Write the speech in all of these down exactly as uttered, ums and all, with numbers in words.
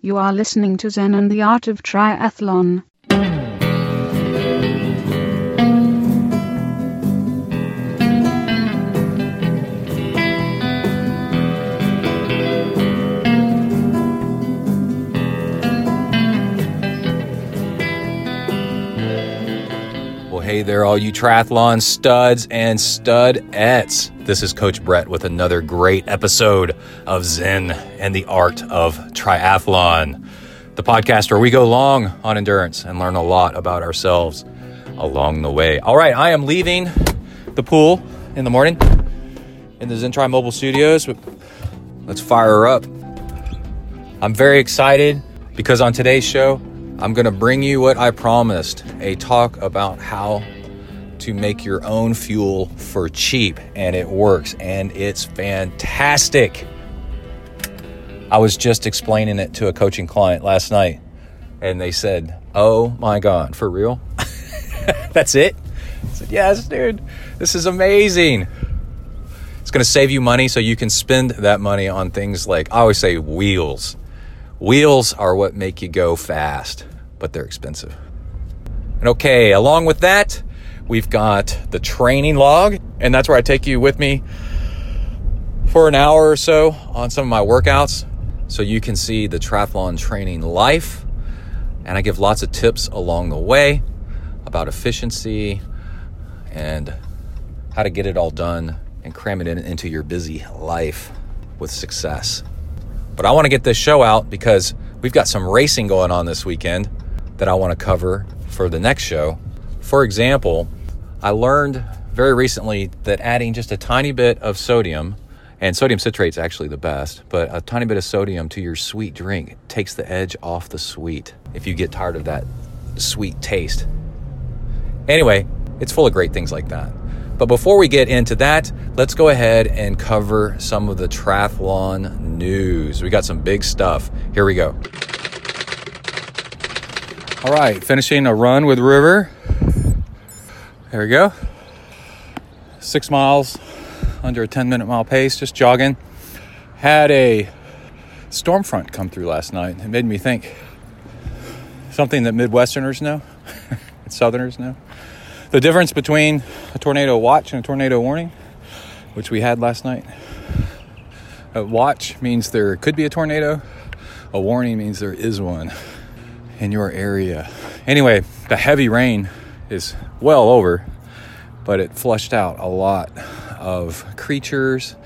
You are listening to Zen and the Art of Triathlon. Well, hey there, all you triathlon studs and studettes. This is Coach Brett with another great episode of Zen and the Art of Triathlon, the podcast where we go long on endurance and learn a lot about ourselves along the way. All right, I am leaving the pool in the morning in the ZenTri Mobile Studios. Let's fire her up. I'm very excited because on today's show, I'm going to bring you what I promised, a talk about how to make your own fuel for cheap, and it works, and it's fantastic. I was just explaining it to a coaching client last night, and they said, "Oh my God, for real?" That's it? I said, "Yes, dude, this is amazing." It's going to save you money so you can spend that money on things like, I always say wheels. Wheels are what make you go fast, but they're expensive. And okay, along with that, we've got the training log, and that's where I take you with me for an hour or so on some of my workouts so you can see the triathlon training life. And I give lots of tips along the way about efficiency and how to get it all done and cram it in, into your busy life with success. But I want to get this show out because we've got some racing going on this weekend that I want to cover for the next show. For example, I learned very recently that adding just a tiny bit of sodium, and sodium citrate is actually the best, but a tiny bit of sodium to your sweet drink takes the edge off the sweet if you get tired of that sweet taste. Anyway, it's full of great things like that. But before we get into that, let's go ahead and cover some of the triathlon news. We got some big stuff. Here we go. All right, finishing a run with River. There we go. Six miles under a ten minute mile pace, just jogging. Had a storm front come through last night. It made me think something that Midwesterners know and Southerners know. The difference between a tornado watch and a tornado warning, which we had last night. A watch means there could be a tornado. A warning means there is one in your area. Anyway, the heavy rain is well over, but it flushed out a lot of creatures,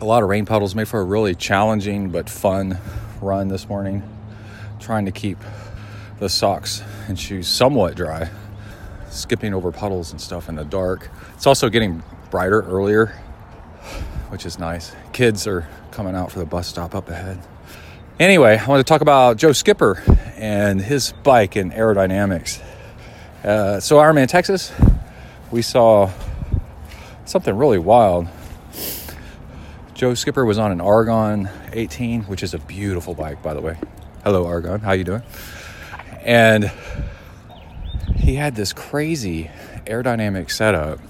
a lot of rain puddles, made for a really challenging but fun run this morning, trying to keep the socks and shoes somewhat dry, skipping over puddles and stuff in the dark. It's also getting brighter earlier, which is nice. Kids are coming out for the bus stop up ahead. Anyway, I want to talk about Joe Skipper and his bike and aerodynamics. Uh, so Ironman Texas, we saw something really wild. Joe Skipper was on an Argon eighteen, which is a beautiful bike, by the way. Hello, Argon. How you doing? And he had this crazy aerodynamic setup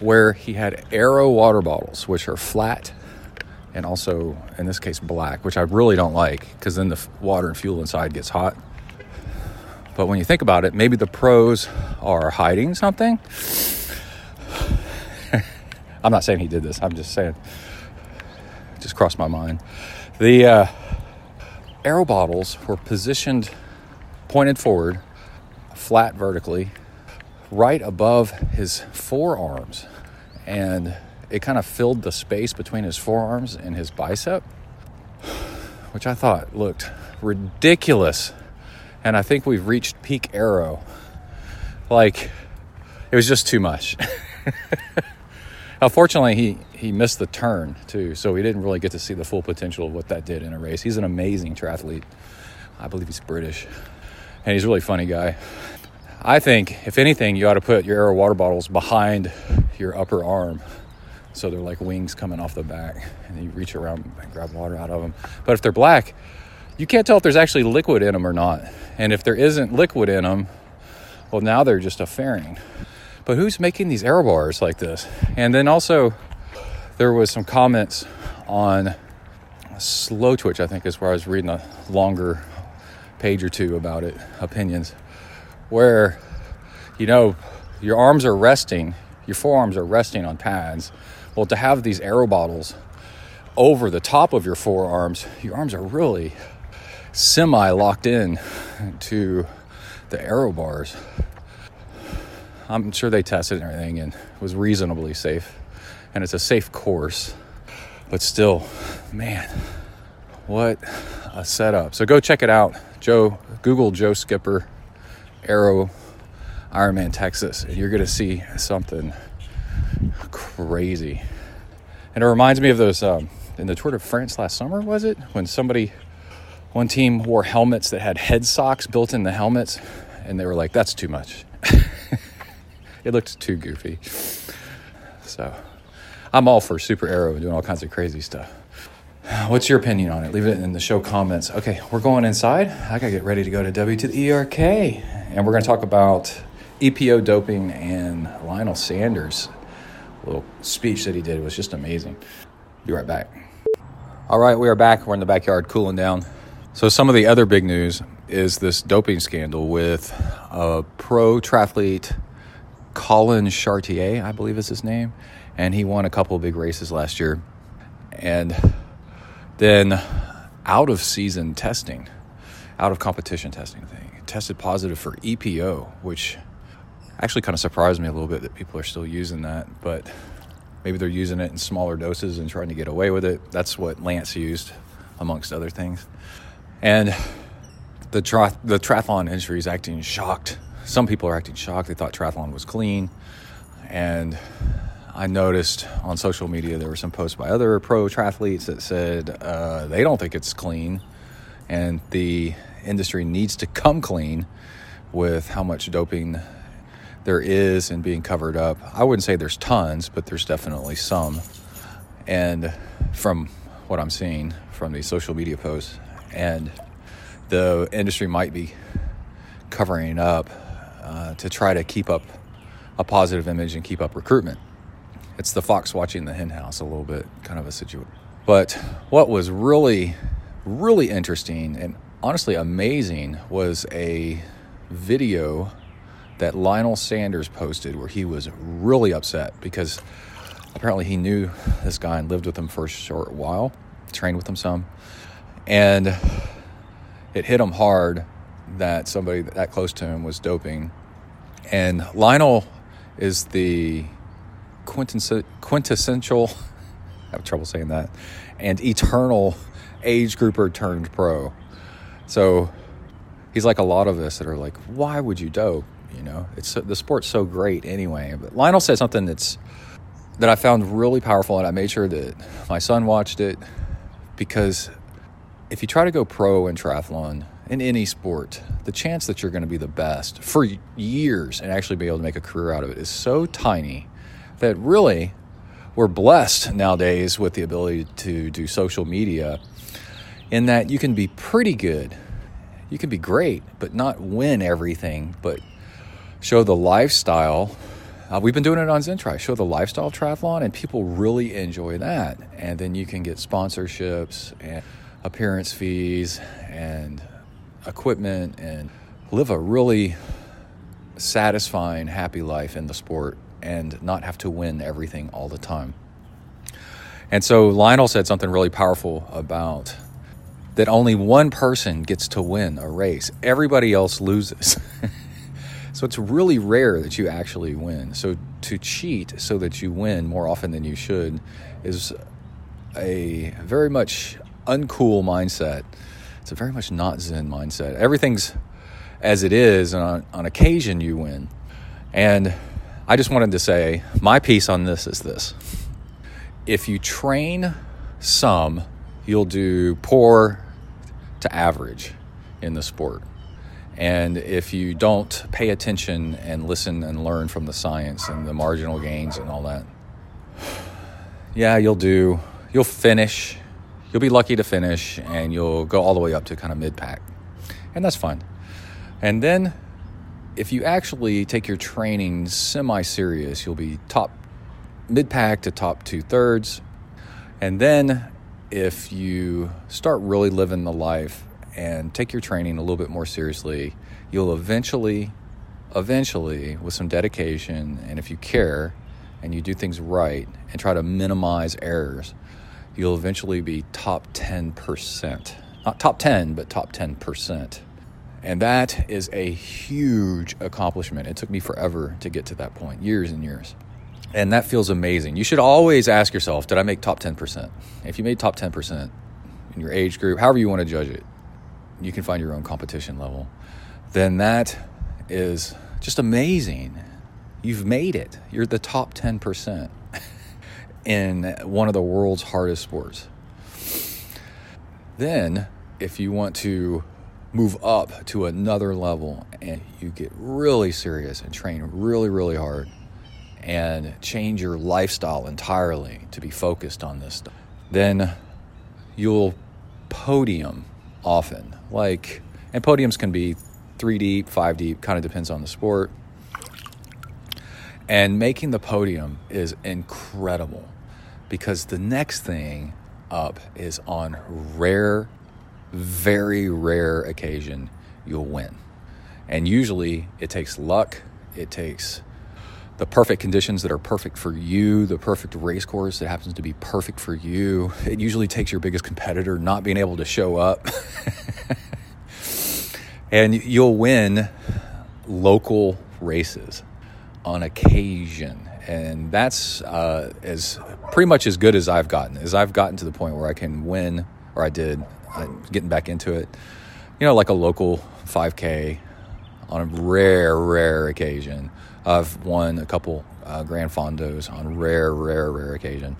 where he had Aero water bottles, which are flat and also, in this case, black, which I really don't like because then the water and fuel inside gets hot. But when you think about it, maybe the pros are hiding something. I'm not saying he did this. I'm just saying. It just crossed my mind. The uh, aero bottles were positioned, pointed forward, flat vertically, right above his forearms. And it kind of filled the space between his forearms and his bicep, which I thought looked ridiculous. And I think we've reached peak aero. Like, it was just too much. Unfortunately, he, he missed the turn, too. So we didn't really get to see the full potential of what that did in a race. He's an amazing triathlete. I believe he's British. And he's a really funny guy. I think, if anything, you ought to put your aero water bottles behind your upper arm. So they're like wings coming off the back. And you reach around and grab water out of them. But if they're black, you can't tell if there's actually liquid in them or not. And if there isn't liquid in them, well, now they're just a fairing. But who's making these aero bars like this? And then also, there was some comments on Slowtwitch, I think, is where I was reading a longer page or two about it, opinions, where, you know, your arms are resting, your forearms are resting on pads. Well, to have these aero bottles over the top of your forearms, your arms are really semi-locked in to the aero bars. I'm sure they tested everything and it was reasonably safe. And it's a safe course. But still, man, what a setup. So go check it out. Joe, Google Joe Skipper, Aero, Ironman Texas. And you're going to see something crazy. And it reminds me of those, um, in the Tour de France last summer, was it? When somebody, one team wore helmets that had head socks built in the helmets. And they were like, that's too much. It looked too goofy. So I'm all for super aero and doing all kinds of crazy stuff. What's your opinion on it? Leave it in the show comments. Okay, we're going inside. I got to get ready to go to W to the E R K. And we're going to talk about E P O doping and Lionel Sanders. Little speech that he did was just amazing. Be right back. All right, we are back. We're in the backyard cooling down. So some of the other big news is this doping scandal with a pro triathlete, Colin Chartier, I believe is his name. And he won a couple of big races last year. And then out of season testing, out of competition testing thing, tested positive for E P O, which actually kind of surprised me a little bit that people are still using that. But maybe they're using it in smaller doses and trying to get away with it. That's what Lance used, amongst other things. And the, tri- the triathlon industry is acting shocked. Some people are acting shocked. They thought triathlon was clean. And I noticed on social media there were some posts by other pro triathletes that said uh, they don't think it's clean and the industry needs to come clean with how much doping there is and being covered up. I wouldn't say there's tons, but there's definitely some. And from what I'm seeing from these social media posts, and the industry might be covering up uh, to try to keep up a positive image and keep up recruitment. It's the fox watching the hen house a little bit, kind of a situation. But what was really, really interesting and honestly amazing was a video that Lionel Sanders posted where he was really upset because apparently he knew this guy and lived with him for a short while, trained with him some. And it hit him hard that somebody that close to him was doping. And Lionel is the quintessential, I have trouble saying that, and eternal age grouper turned pro. So he's like a lot of us that are like, why would you dope? You know, it's the sport's so great anyway. But Lionel said something that's that I found really powerful, and I made sure that my son watched it, because if you try to go pro in triathlon, in any sport, the chance that you're going to be the best for years and actually be able to make a career out of it is so tiny that really we're blessed nowadays with the ability to do social media, in that you can be pretty good, you can be great, but not win everything, but show the lifestyle. Uh, we've been doing it on ZenTri, show the lifestyle triathlon, and people really enjoy that. And then you can get sponsorships and appearance fees and equipment and live a really satisfying, happy life in the sport and not have to win everything all the time. And so Lionel said something really powerful about that only one person gets to win a race. Everybody else loses. So it's really rare that you actually win. So to cheat so that you win more often than you should is a very much uncool mindset. It's a very much not Zen mindset. Everything's as it is, and on, on occasion you win. And I just wanted to say my piece on this is this. If you train some, you'll do poor to average in the sport. And if you don't pay attention and listen and learn from the science and the marginal gains and all that, yeah, you'll do, you'll finish, you'll be lucky to finish, and you'll go all the way up to kind of mid-pack. And that's fine. And then if you actually take your training semi-serious, you'll be top mid-pack to top two-thirds. And then if you start really living the life and take your training a little bit more seriously, you'll eventually, eventually, with some dedication, and if you care and you do things right and try to minimize errors, you'll eventually be top ten percent. Not top ten, but top ten percent. And that is a huge accomplishment. It took me forever to get to that point, years and years. And that feels amazing. You should always ask yourself, did I make top ten percent? If you made top ten percent in your age group, however you want to judge it, you can find your own competition level, then that is just amazing. You've made it. You're the top ten percent in one of the world's hardest sports. Then, if you want to move up to another level and you get really serious and train really, really hard and change your lifestyle entirely to be focused on this stuff, then you'll podium often. Like, and podiums can be three deep, five deep, kind of depends on the sport. And making the podium is incredible because the next thing up is on rare, very rare occasion you'll win. And usually it takes luck, it takes the perfect conditions that are perfect for you, the perfect race course that happens to be perfect for you. It usually takes your biggest competitor not being able to show up. And you'll win local races on occasion. And that's uh, as pretty much as good as I've gotten. As I've gotten to the point where I can win, or I did, I'm getting back into it, you know, like a local five K on a rare, rare occasion. I've won a couple uh, Grand Fondos on rare, rare, rare occasion.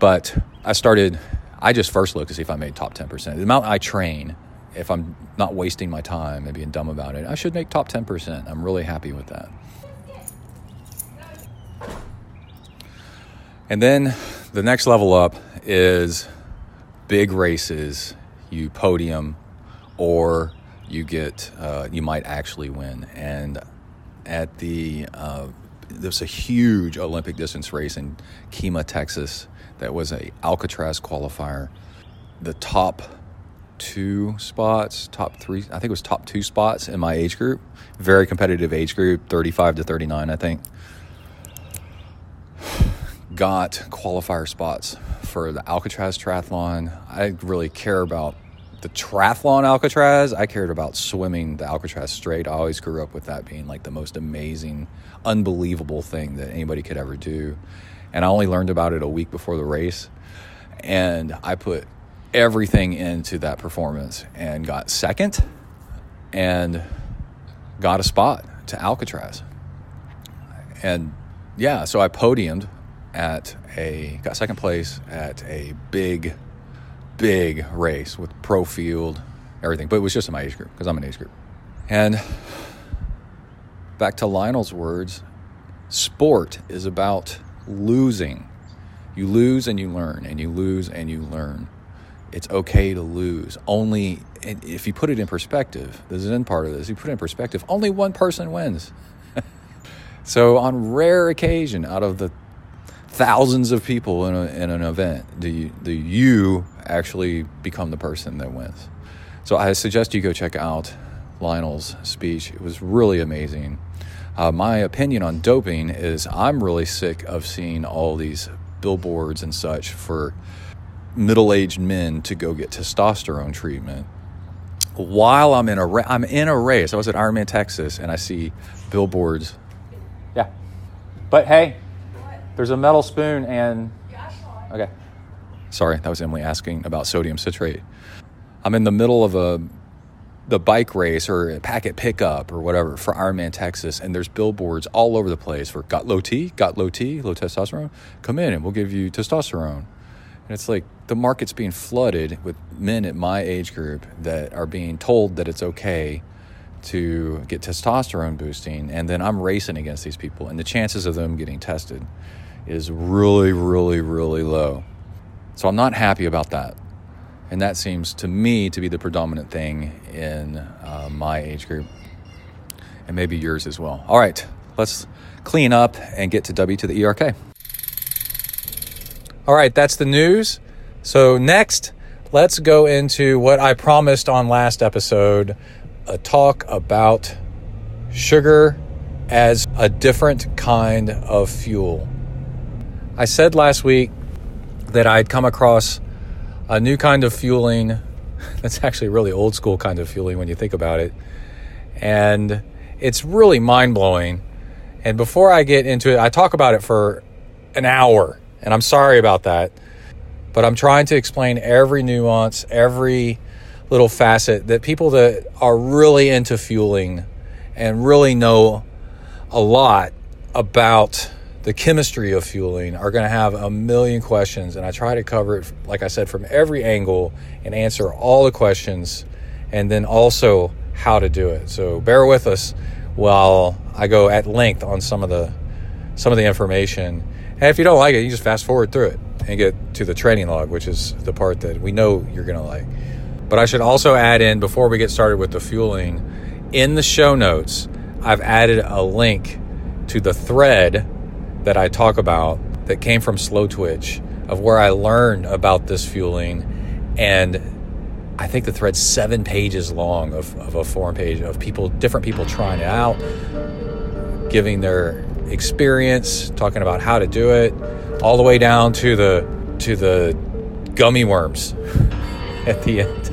But I started, I just first looked to see if I made top ten percent. The amount I train, if I'm not wasting my time and being dumb about it, I should make top ten percent. I'm really happy with that. And then the next level up is big races. You podium, or you get uh, you might actually win. And at the uh, there's a huge Olympic distance race in Kemah, Texas. That was a Alcatraz qualifier. The top two spots, top three, I think it was top two spots in my age group. Very competitive age group, thirty-five to thirty-nine, I think. Got qualifier spots for the Alcatraz triathlon. I didn't really care about the triathlon Alcatraz. I cared about swimming the Alcatraz straight. I always grew up with that being like the most amazing, unbelievable thing that anybody could ever do. And I only learned about it a week before the race. And I put everything into that performance and got second and got a spot to Alcatraz. And yeah, so I podiumed at a got second place at a big big race with pro field, everything, but it was just in my age group because I'm an age group. And back to Lionel's words, sport is about losing. You lose and you learn, and you lose and you learn. It's okay to lose. Only if you put it in perspective, the Zen part of this, you put it in perspective, only one person wins. So on rare occasion, out of the thousands of people in, a, in an event, do you, do you actually become the person that wins? So I suggest you go check out Lionel's speech. It was really amazing. Uh, my opinion on doping is I'm really sick of seeing all these billboards and such for middle-aged men to go get testosterone treatment. While I'm in a ra- I'm in a race, I was at Ironman Texas, and I see billboards. Yeah, but hey. There's a metal spoon and... Okay. Sorry, that was Emily asking about sodium citrate. I'm in the middle of a the bike race or a packet pickup or whatever for Ironman Texas, and there's billboards all over the place for got low T, got low T, low testosterone. Come in and we'll give you testosterone. And it's like the market's being flooded with men at my age group that are being told that it's okay to get testosterone boosting, and then I'm racing against these people, and the chances of them getting tested is really, really, really low. So I'm not happy about that. And that seems to me to be the predominant thing in uh, my age group, and maybe yours as well. All right, let's clean up and get to W to the E R K. All right, that's the news. So next, let's go into what I promised on last episode, a talk about sugar as a different kind of fuel. I said last week that I'd come across a new kind of fueling that's actually really old school kind of fueling when you think about it. And it's really mind-blowing. And before I get into it, I talk about it for an hour, and I'm sorry about that. But I'm trying to explain every nuance, every little facet that people that are really into fueling and really know a lot about the chemistry of fueling are going to have a million questions. And I try to cover it, like I said, from every angle and answer all the questions, and then also how to do it. So bear with us while I go at length on some of the some of the information. And if you don't like it, you just fast forward through it and get to the training log, which is the part that we know you're going to like. But I should also add in, before we get started with the fueling, in the show notes, I've added a link to the thread that I talk about that came from Slowtwitch, of where I learned about this fueling. And I think the thread's seven pages long of, of a forum page of people, different people trying it out, giving their experience, talking about how to do it, all the way down to the to the gummy worms at the end.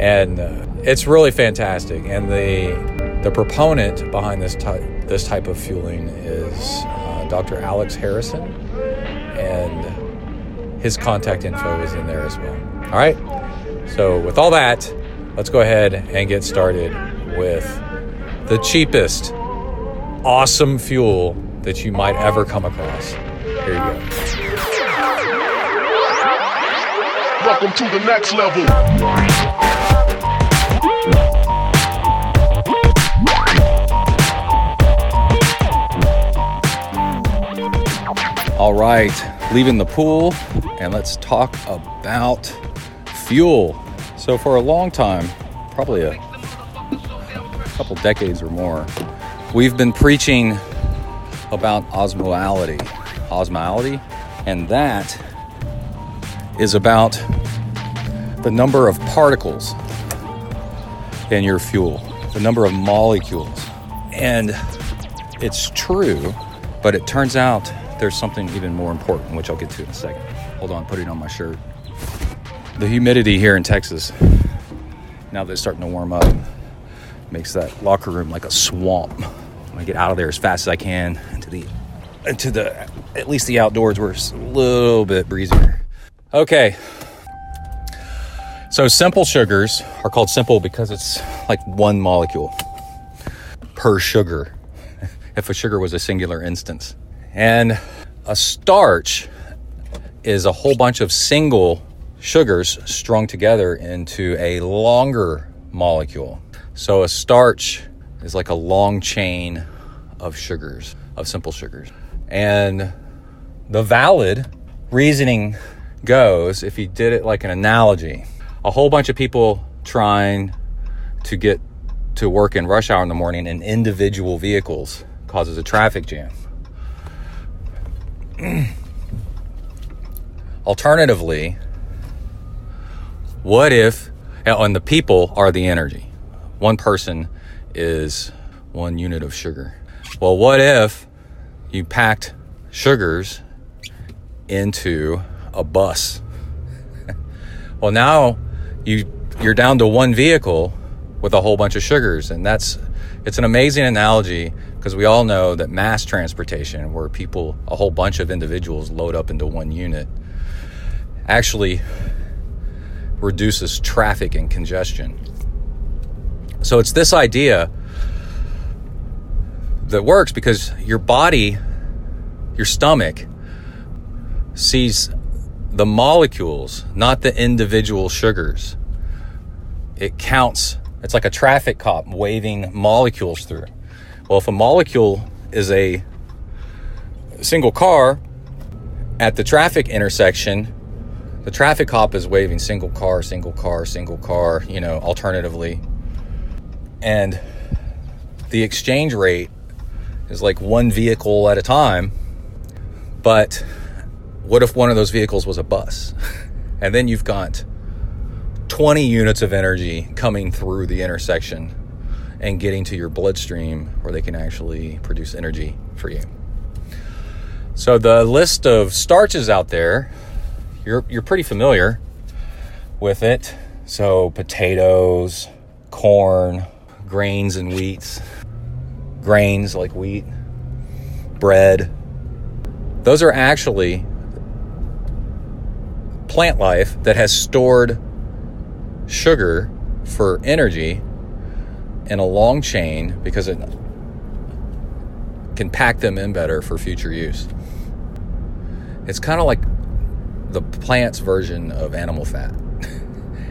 And uh, it's really fantastic. And the the proponent behind this type this type of fueling is uh, Doctor Alex Harrison, and his contact info is in there as well. All right. So with all that, let's go ahead and get started with the cheapest awesome fuel that you might ever come across. Here you go. Welcome to the next level. All right, leaving the pool, and let's talk about fuel. So for a long time, probably a, a couple decades or more, we've been preaching about osmolality, osmolality, and that is about the number of particles in your fuel, the number of molecules. And it's true, but it turns out there's something even more important, which I'll get to in a second. Hold on, putting on my shirt. The humidity here in Texas, now that it's starting to warm up, makes that locker room like a swamp. I get out of there as fast as I can into the, into the, at least the outdoors where it's a little bit breezier. Okay. So simple sugars are called simple because it's like one molecule per sugar, if a sugar was a singular instance. And a starch is a whole bunch of single sugars strung together into a longer molecule. So a starch is like a long chain of sugars, of simple sugars. And the valid reasoning goes, if you did it like an analogy, a whole bunch of people trying to get to work in rush hour in the morning in individual vehicles causes a traffic jam. Alternatively, what if, and the people are the energy. One person is one unit of sugar. Well, what if you packed sugars into a bus? Well, now you you're down to one vehicle with a whole bunch of sugars, and that's it's an amazing analogy, because we all know that mass transportation, where people, a whole bunch of individuals load up into one unit, actually reduces traffic and congestion. So it's this idea that works, because your body, your stomach, sees the molecules, not the individual sugars. It counts. It's like a traffic cop waving molecules through. Well, if a molecule is a single car at the traffic intersection, the traffic cop is waving single car, single car, single car, you know, alternatively. And the exchange rate is like one vehicle at a time. But What if one of those vehicles was a bus? And then you've got twenty units of energy coming through the intersection and getting to your bloodstream where they can actually produce energy for you. So the list of starches out there, you're you're pretty familiar with it. So potatoes, corn, grains and wheats, grains like wheat, bread. Those are actually plant life that has stored sugar for energy in a long chain because it can pack them in better for future use. It's kind of like the plant's version of animal fat.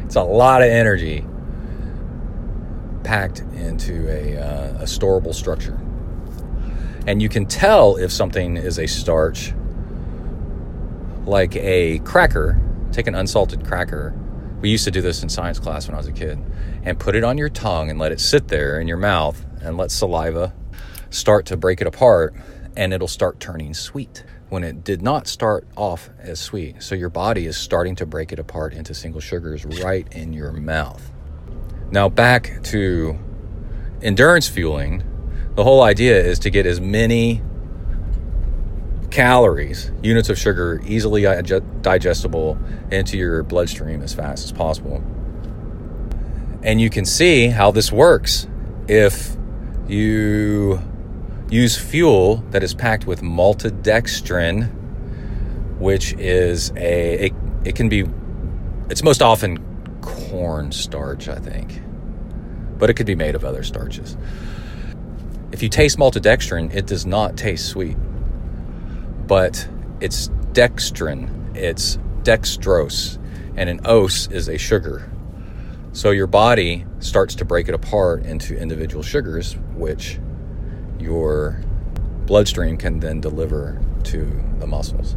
It's a lot of energy packed into a, uh, a storable structure. And you can tell if something is a starch, like a cracker. Take an unsalted cracker. We used to do this in science class when I was a kid, and put it on your tongue and let it sit there in your mouth and let saliva start to break it apart, and it'll start turning sweet when it did not start off as sweet. So your body is starting to break it apart into single sugars right in your mouth. Now back to endurance fueling. The whole idea is to get as many calories, units of sugar, easily digestible into your bloodstream as fast as possible. And you can see how this works if you use fuel that is packed with maltodextrin, which is a, it, it can be, it's most often corn starch, I think, but it could be made of other starches. If you taste maltodextrin, it does not taste sweet, but it's dextrin, it's dextrose, and an os is a sugar. So your body starts to break it apart into individual sugars, which your bloodstream can then deliver to the muscles.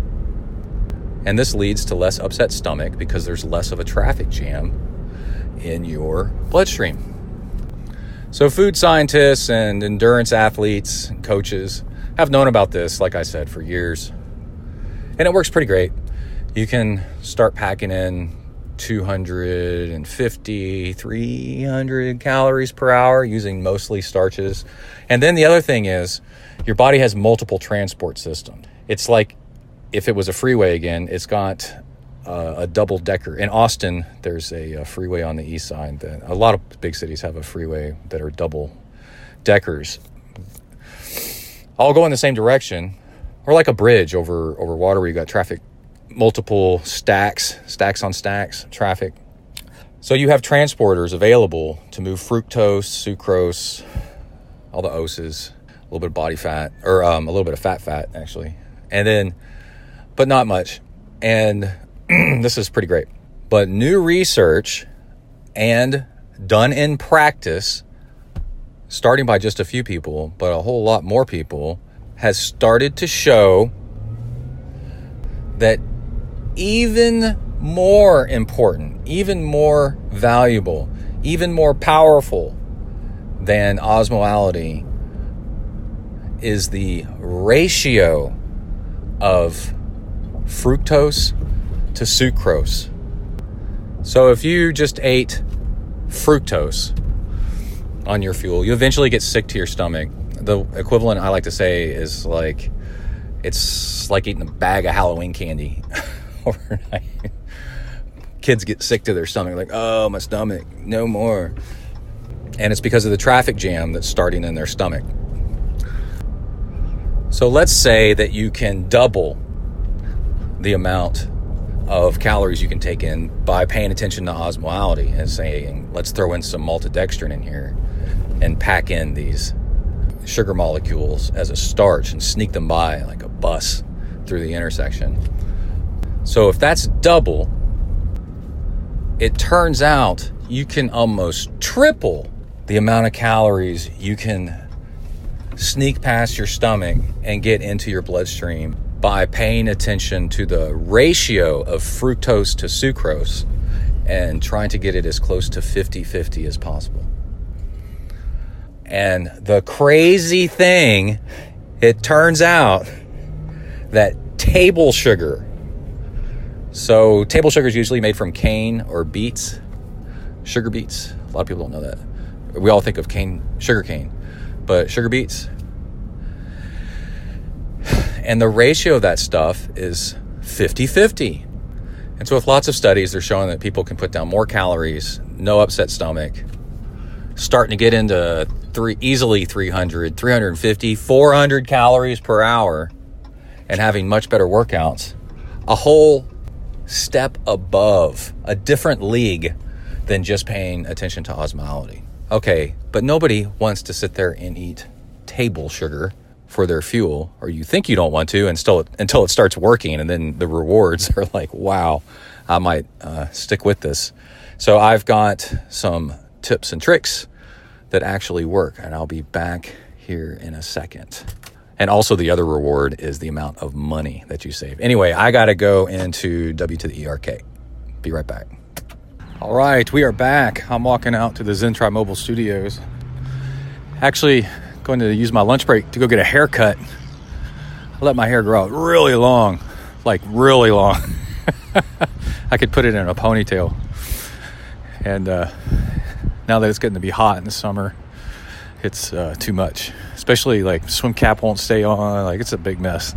And this leads to less upset stomach because there's less of a traffic jam in your bloodstream. So food scientists and endurance athletes and coaches have known about this, like I said, for years. And it works pretty great. You can start packing in two fifty, three hundred calories per hour using mostly starches. And then the other thing is your body has multiple transport systems. It's like if it was a freeway again, it's got Uh, a double decker. In Austin, there's a, a freeway on the east side. That a lot of big cities have a freeway that are double deckers. All go in the same direction, or like a bridge over over water where you got traffic, multiple stacks, stacks on stacks, traffic. So you have transporters available to move fructose, sucrose, all the oses, a little bit of body fat, or um, a little bit of fat fat actually, and then, but not much, and this is pretty great. But new research and done in practice, starting by just a few people, but a whole lot more people, has started to show that even more important, even more valuable, even more powerful than osmolality is the ratio of fructose to sucrose. So if you just ate fructose on your fuel, you eventually get sick to your stomach. The equivalent I like to say is like, it's like eating a bag of Halloween candy overnight. Kids get sick to their stomach, like, oh, my stomach, no more. And it's because of the traffic jam that's starting in their stomach. So let's say that you can double the amount of calories you can take in by paying attention to osmolality and saying, let's throw in some maltodextrin in here and pack in these sugar molecules as a starch and sneak them by like a bus through the intersection. So if that's double, it turns out you can almost triple the amount of calories you can sneak past your stomach and get into your bloodstream by paying attention to the ratio of fructose to sucrose and trying to get it as close to fifty-fifty as possible. And the crazy thing, it turns out that table sugar, So table sugar is usually made from cane or beets, sugar beets. A lot of people don't know that. We all think of cane, sugar cane, but sugar beets. And the ratio of that stuff is fifty-fifty. And so with lots of studies, they're showing that people can put down more calories, no upset stomach, starting to get into three easily three hundred, three fifty, four hundred calories per hour and having much better workouts, a whole step above, a different league than just paying attention to osmolality. Okay, but nobody wants to sit there and eat table sugar for their fuel, or you think you don't want to until it, until it starts working, and then the rewards are like, wow, I might uh, stick with this. So I've got some tips and tricks that actually work, and I'll be back here in a second. And also the other reward is the amount of money that you save. Anyway, I got to go into W to the E R K. Be right back. All right, we are back. I'm walking out to the ZenTri Mobile Studios. Actually, going to use my lunch break to go get a haircut. I let my hair grow out really long, like really long. I could put it in a ponytail. And uh, now that it's getting to be hot in the summer, it's uh, too much. Especially like swim cap won't stay on. Like it's a big mess.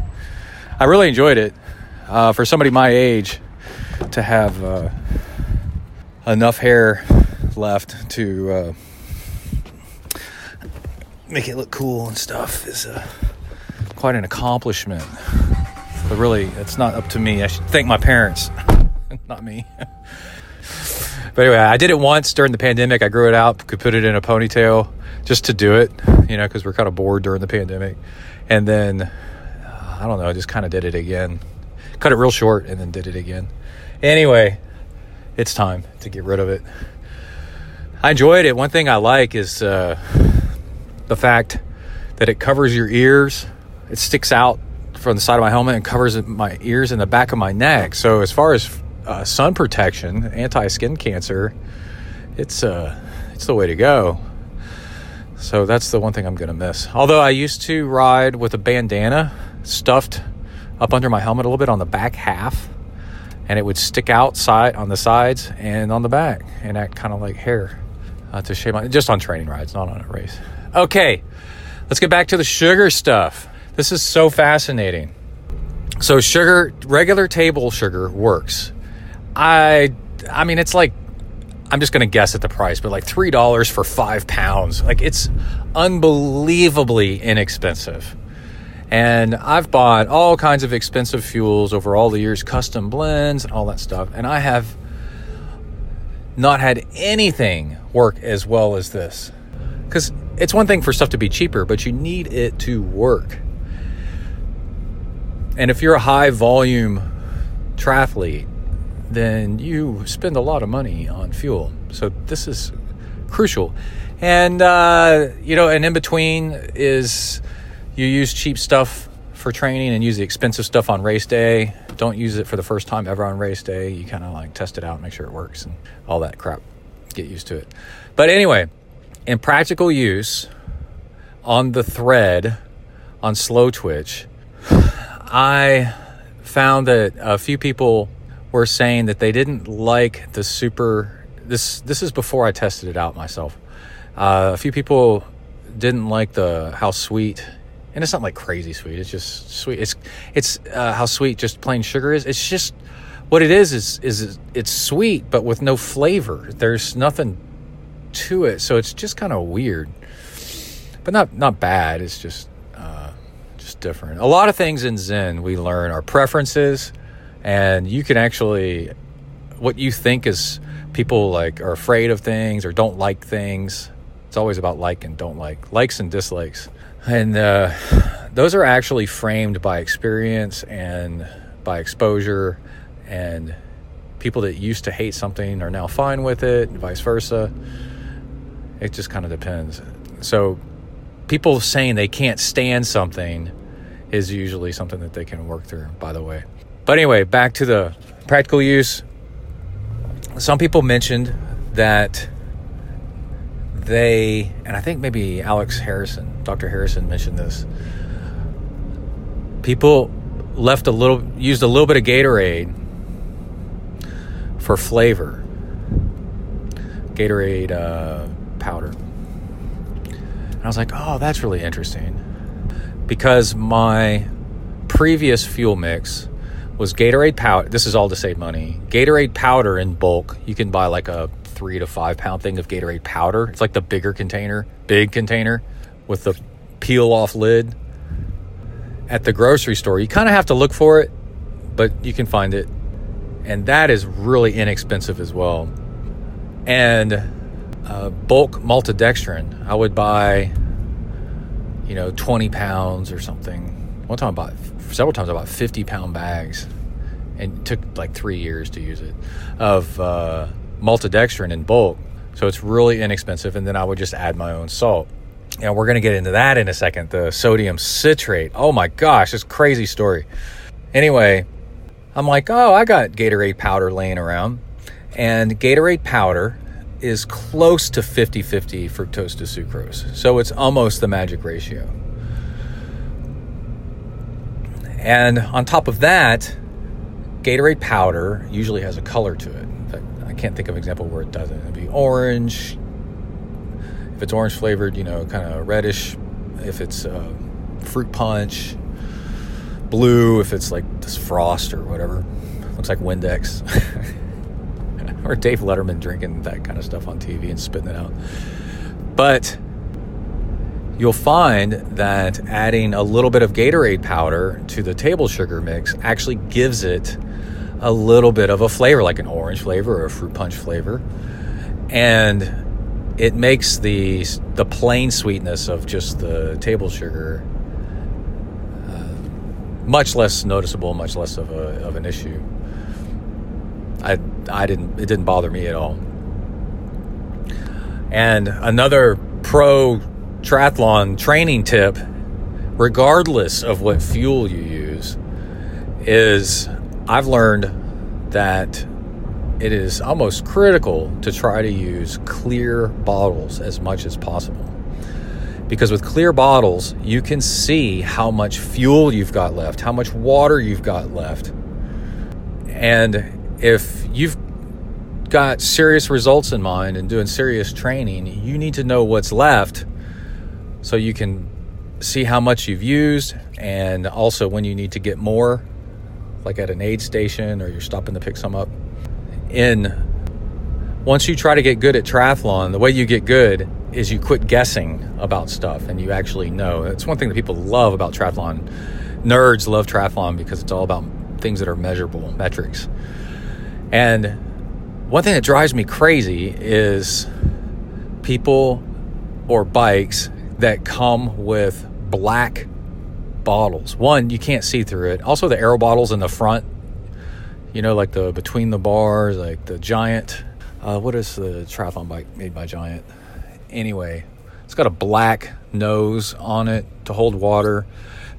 I really enjoyed it. Uh, for somebody my age to have... Uh, enough hair left to uh, make it look cool and stuff is uh, quite an accomplishment. But really, it's not up to me. I should thank my parents, not me. But anyway, I did it once during the pandemic. I grew it out, could put it in a ponytail just to do it, you know, because we're kind of bored during the pandemic. And then, I don't know, I just kind of did it again. Cut it real short and then did it again. Anyway... it's time to get rid of it. I enjoyed it. One thing I like is uh, the fact that it covers your ears. It sticks out from the side of my helmet and covers my ears and the back of my neck. So as far as uh, sun protection, anti-skin cancer, it's uh, it's the way to go. So that's the one thing I'm going to miss. Although I used to ride with a bandana stuffed up under my helmet a little bit on the back half. And it would stick out side, on the sides and on the back. And act kind of like hair uh, to shave on. Just on training rides, not on a race. Okay, let's get back to the sugar stuff. This is so fascinating. So sugar, regular table sugar works. I I mean, it's like, I'm just going to guess at the price, but like three dollars for five pounds. Like it's unbelievably inexpensive. And I've bought all kinds of expensive fuels over all the years, custom blends and all that stuff. And I have not had anything work as well as this. Because it's one thing for stuff to be cheaper, but you need it to work. And if you're a high volume triathlete, then you spend a lot of money on fuel. So this is crucial. And, uh, you know, and in between is... you use cheap stuff for training and use the expensive stuff on race day. Don't use it for the first time ever on race day. You kind of like test it out, make sure it works and all that crap. Get used to it. But anyway, in practical use, on the thread, on Slowtwitch, I found that a few people were saying that they didn't like the super... This, this is before I tested it out myself. Uh, a few people didn't like the how sweet... and it's not like crazy sweet. It's just sweet. It's it's uh, how sweet just plain sugar is. It's just what it is. Is is it's sweet, but with no flavor. There's nothing to it, so it's just kind of weird. But not not bad. It's just uh, just different. A lot of things in Zen we learn our preferences, and you can actually what you think is people like are afraid of things or don't like things. It's always about like and don't like, likes and dislikes. And uh, those are actually framed by experience and by exposure, and people that used to hate something are now fine with it, and vice versa. It just kind of depends. So people saying they can't stand something is usually something that they can work through, by the way. But anyway, back to the practical use. Some people mentioned that... they, and I think maybe Alex Harrison, Doctor Harrison mentioned this. People left a little, used a little bit of Gatorade for flavor. Gatorade uh, powder. And I was like, oh, that's really interesting. Because my previous fuel mix was Gatorade powder. This is all to save money. Gatorade powder in bulk. You can buy like a three to five pound thing of Gatorade powder. It's like the bigger container, big container with the peel off lid at the grocery store. You kind of have to look for it, but you can find it. And that is really inexpensive as well. And uh, bulk maltodextrin. I would buy, you know, twenty pounds or something. One time I bought, several times I bought fifty pound bags, and it took like three years to use it, of uh, maltodextrin in bulk. So it's really inexpensive. And then I would just add my own salt. And we're going to get into that in a second. The sodium citrate. Oh my gosh, this crazy story. Anyway, I'm like, oh, I got Gatorade powder laying around. And Gatorade powder is close to fifty-fifty fructose to sucrose. So it's almost the magic ratio. And on top of that, Gatorade powder usually has a color to it. In fact, I can't think of an example where it doesn't. It'd be orange. If it's orange flavored, you know, kind of reddish. If it's uh, fruit punch. Blue, if it's like this frost or whatever. Looks like Windex. Or Dave Letterman drinking that kind of stuff on T V and spitting it out. But you'll find that adding a little bit of Gatorade powder to the table sugar mix actually gives it a little bit of a flavor, like an orange flavor or a fruit punch flavor. And it makes the, the plain sweetness of just the table sugar uh, much less noticeable, much less of, a, of an issue. I I didn't it didn't bother me at all. And another pro triathlon training tip, regardless of what fuel you use, is I've learned that it is almost critical to try to use clear bottles as much as possible. Because with clear bottles, you can see how much fuel you've got left, how much water you've got left. And if you've got serious results in mind and doing serious training, you need to know what's left so you can see how much you've used, and also when you need to get more, like at an aid station or you're stopping to pick some up. In once you try to get good at triathlon, the way you get good is you quit guessing about stuff and you actually know. It's one thing that people love about triathlon. Nerds love triathlon because it's all about things that are measurable, metrics. And one thing that drives me crazy is people or bikes that come with black bottles. One, you can't see through it. Also, the Aero bottles in the front, you know, like the between the bars, like the Giant. Uh, what is the triathlon bike made by Giant? Anyway, it's got a black nose on it to hold water.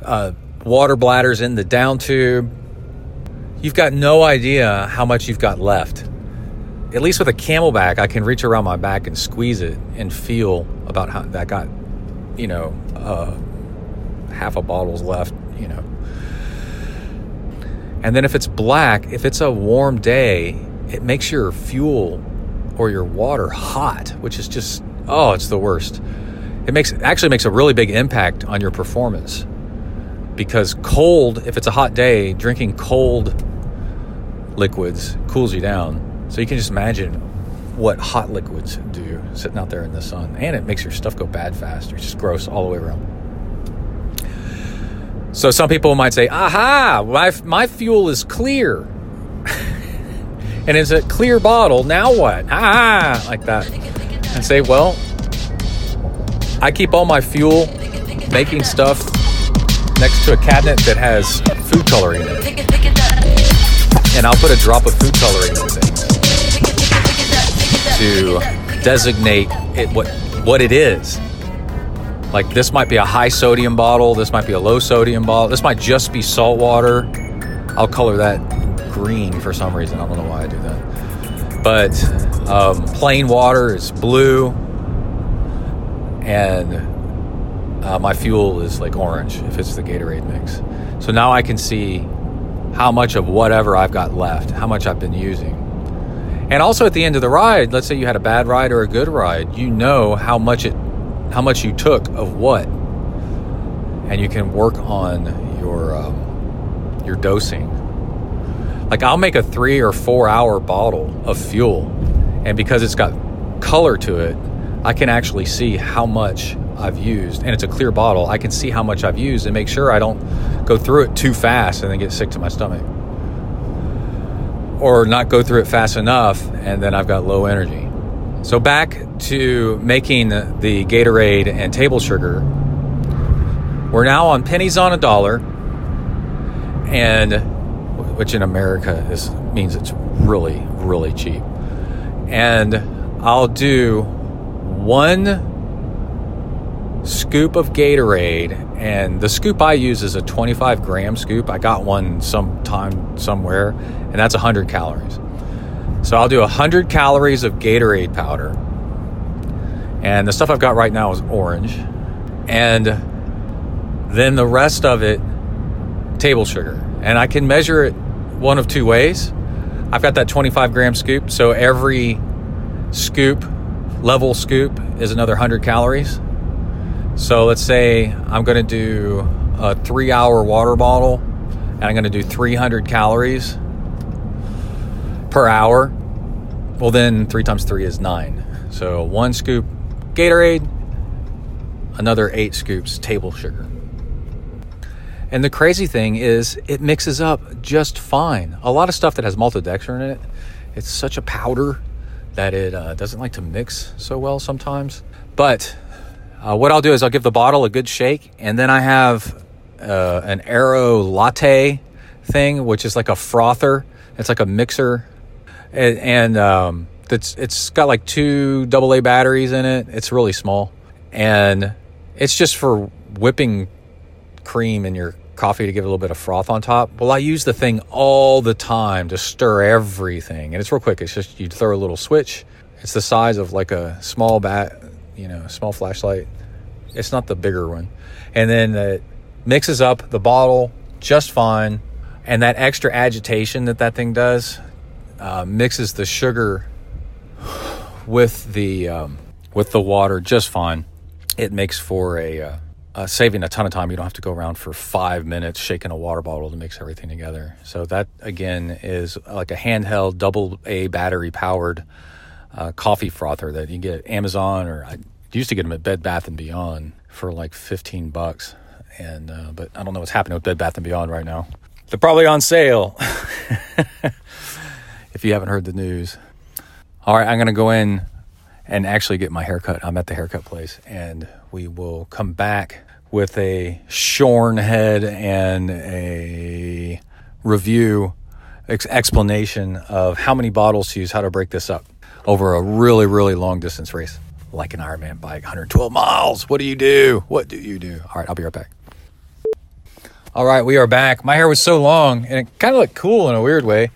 Uh, water bladders in the down tube. You've got no idea how much you've got left. At least with a Camelback, I can reach around my back and squeeze it and feel about how that got, you know, uh, half a bottle's left, you know. And then if it's black, if it's a warm day, it makes your fuel or your water hot, which is just, oh, it's the worst. It makes it actually makes a really big impact on your performance. Because cold, if it's a hot day, drinking cold liquids cools you down. So you can just imagine what hot liquids do sitting out there in the sun. And it makes your stuff go bad fast. It's just gross all the way around. So some people might say, aha, my, my fuel is clear. And it's a clear bottle. Now what? Ah, like that. And say, well, I keep all my fuel making stuff next to a cabinet that has food coloring in it. And I'll put a drop of food coloring in it to designate it what what it is. Like this might be a high sodium bottle, this might be a low sodium bottle, this might just be salt water. I'll color that green for some reason. I don't know why I do that. But um, plain water is blue, and Uh, my fuel is like orange if it's the Gatorade mix. So now I can see how much of whatever I've got left, how much I've been using. And also at the end of the ride, let's say you had a bad ride or a good ride, you know how much it, how much you took of what, and you can work on your um, your dosing. Like I'll make a three or four hour bottle of fuel, and because it's got color to it, I can actually see how much I've used, and it's a clear bottle. I can see how much I've used and make sure I don't go through it too fast and then get sick to my stomach, or not go through it fast enough and then I've got low energy. So back to making the Gatorade and table sugar. We're now on pennies on a dollar, and which in America is means it's really, really cheap. And I'll do one scoop of Gatorade, and the scoop I use is a twenty-five gram scoop. I got one sometime somewhere, and that's one hundred calories. So I'll do one hundred calories of Gatorade powder. And the stuff I've got right now is orange. And then the rest of it, table sugar. And I can measure it one of two ways. I've got that twenty-five gram scoop, so every scoop, level scoop, is another one hundred calories. So let's say I'm going to do a three hour water bottle, and I'm going to do three hundred calories per hour. Well, then three times three is nine. So one scoop Gatorade, another eight scoops table sugar. And the crazy thing is it mixes up just fine. A lot of stuff that has maltodextrin in it, it's such a powder that it uh, doesn't like to mix so well sometimes. But uh, what I'll do is I'll give the bottle a good shake, and then I have uh, an Aero Latte thing, which is like a frother. It's like a mixer. And, and um, it's, it's got like two double A batteries in it. It's really small. And it's just for whipping cream in your coffee to give it a little bit of froth on top. Well, I use the thing all the time to stir everything. And it's real quick. It's just you throw a little switch. It's the size of like a small bat, you know, small flashlight. It's not the bigger one. And then it mixes up the bottle just fine. And that extra agitation that that thing does, Uh, mixes the sugar with the um, with the water just fine. It makes for a uh, uh, saving a ton of time. You don't have to go around for five minutes shaking a water bottle to mix everything together. So that again is like a handheld double A battery powered uh, coffee frother that you get at Amazon, or I used to get them at Bed Bath and Beyond for like fifteen bucks. And uh, but I don't know what's happening with Bed Bath and Beyond right now. They're probably on sale. If you haven't heard the news. All right, I'm going to go in and actually get my haircut. I'm at the haircut place, and we will come back with a shorn head and a review, ex- explanation of how many bottles to use, how to break this up over a really, really long distance race, like an Ironman bike, one hundred twelve miles. What do you do? What do you do? All right, I'll be right back. All right, we are back. My hair was so long, and it kind of looked cool in a weird way.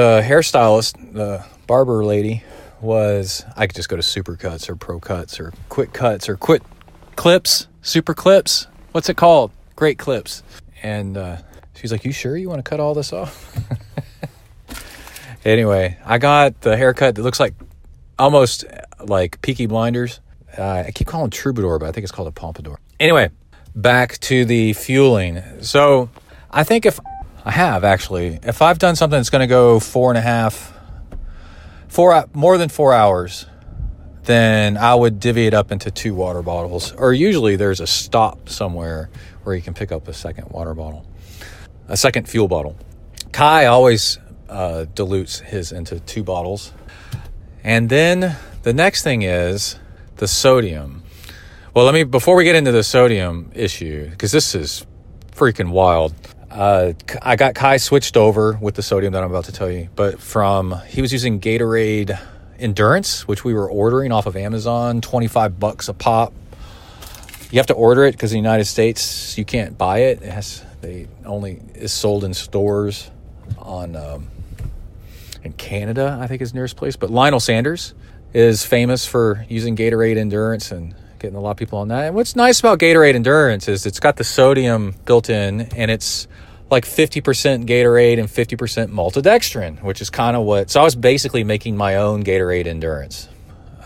The hairstylist, the barber lady, was, I could just go to Super Cuts or Pro Cuts or Quick Cuts or Quick Clips, Super Clips. What's it called? Great Clips. And uh, she's like, you sure you want to cut all this off? Anyway, I got the haircut that looks like almost like Peaky Blinders. Uh, I keep calling it Troubadour, but I think it's called a Pompadour. Anyway, back to the fueling. So I think if... I have actually. If I've done something that's going to go four and a half, four more than four hours, then I would divvy it up into two water bottles. Or usually there's a stop somewhere where you can pick up a second water bottle, a second fuel bottle. Kai always uh, dilutes his into two bottles. And then the next thing is the sodium. Well, let me, before we get into the sodium issue, because this is freaking wild. Uh, I got Kai switched over with the sodium that I'm about to tell you, but from, he was using Gatorade Endurance, which we were ordering off of Amazon, twenty-five bucks a pop. You have to order it because in the United States, you can't buy it. It has, they only is sold in stores on, um, in Canada, I think is the nearest place, but Lionel Sanders is famous for using Gatorade Endurance and getting a lot of people on that. And what's nice about Gatorade Endurance is it's got the sodium built in, and it's like fifty percent Gatorade and fifty percent maltodextrin, which is kind of what... So I was basically making my own Gatorade Endurance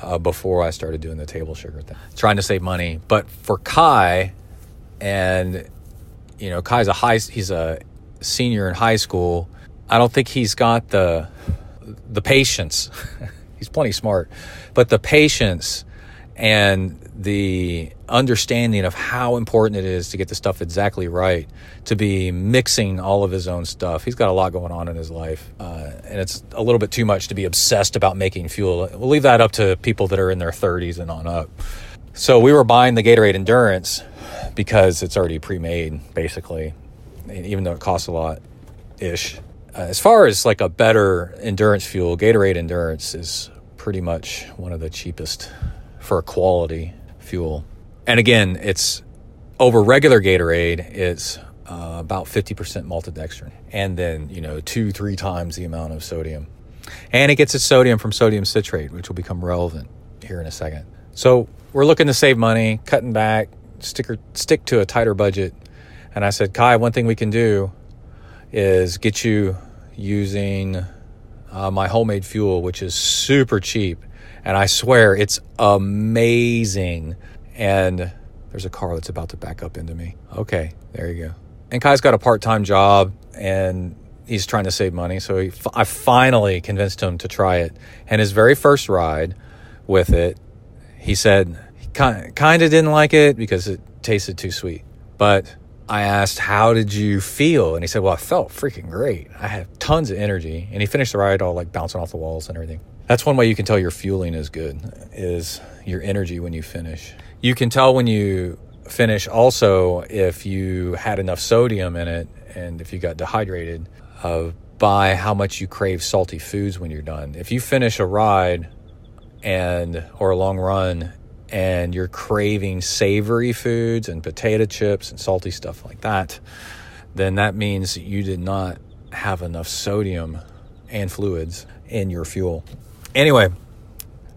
uh, before I started doing the table sugar thing, trying to save money. But for Kai, and, you know, Kai's a high... He's a senior in high school. I don't think he's got the the patience. He's plenty smart. But the patience and the understanding of how important it is to get the stuff exactly right, to be mixing all of his own stuff. He's got a lot going on in his life, uh, and it's a little bit too much to be obsessed about making fuel. We'll leave that up to people that are in their thirties and on up. So we were buying the Gatorade Endurance because it's already pre-made, basically, even though it costs a lot-ish. Uh, as far as like a better endurance fuel, Gatorade Endurance is pretty much one of the cheapest for quality fuel. And again, it's over regular Gatorade, it's uh, about fifty percent maltodextrin. And then, you know, two, three times the amount of sodium. And it gets its sodium from sodium citrate, which will become relevant here in a second. So we're looking to save money, cutting back, sticker, stick to a tighter budget. And I said, Kai, one thing we can do is get you using uh, my homemade fuel, which is super cheap. And I swear, it's amazing. And there's a car that's about to back up into me. Okay, there you go. And Kai's got a part-time job, and he's trying to save money. So he, I finally convinced him to try it. And his very first ride with it, he said he kind of didn't like it because it tasted too sweet. But I asked, how did you feel? And he said, well, I felt freaking great. I had tons of energy. And he finished the ride all like bouncing off the walls and everything. That's one way you can tell your fueling is good, is your energy when you finish. You can tell when you finish also if you had enough sodium in it and if you got dehydrated uh, by how much you crave salty foods when you're done. If you finish a ride and or a long run and you're craving savory foods and potato chips and salty stuff like that, then that means you did not have enough sodium and fluids in your fuel. Anyway,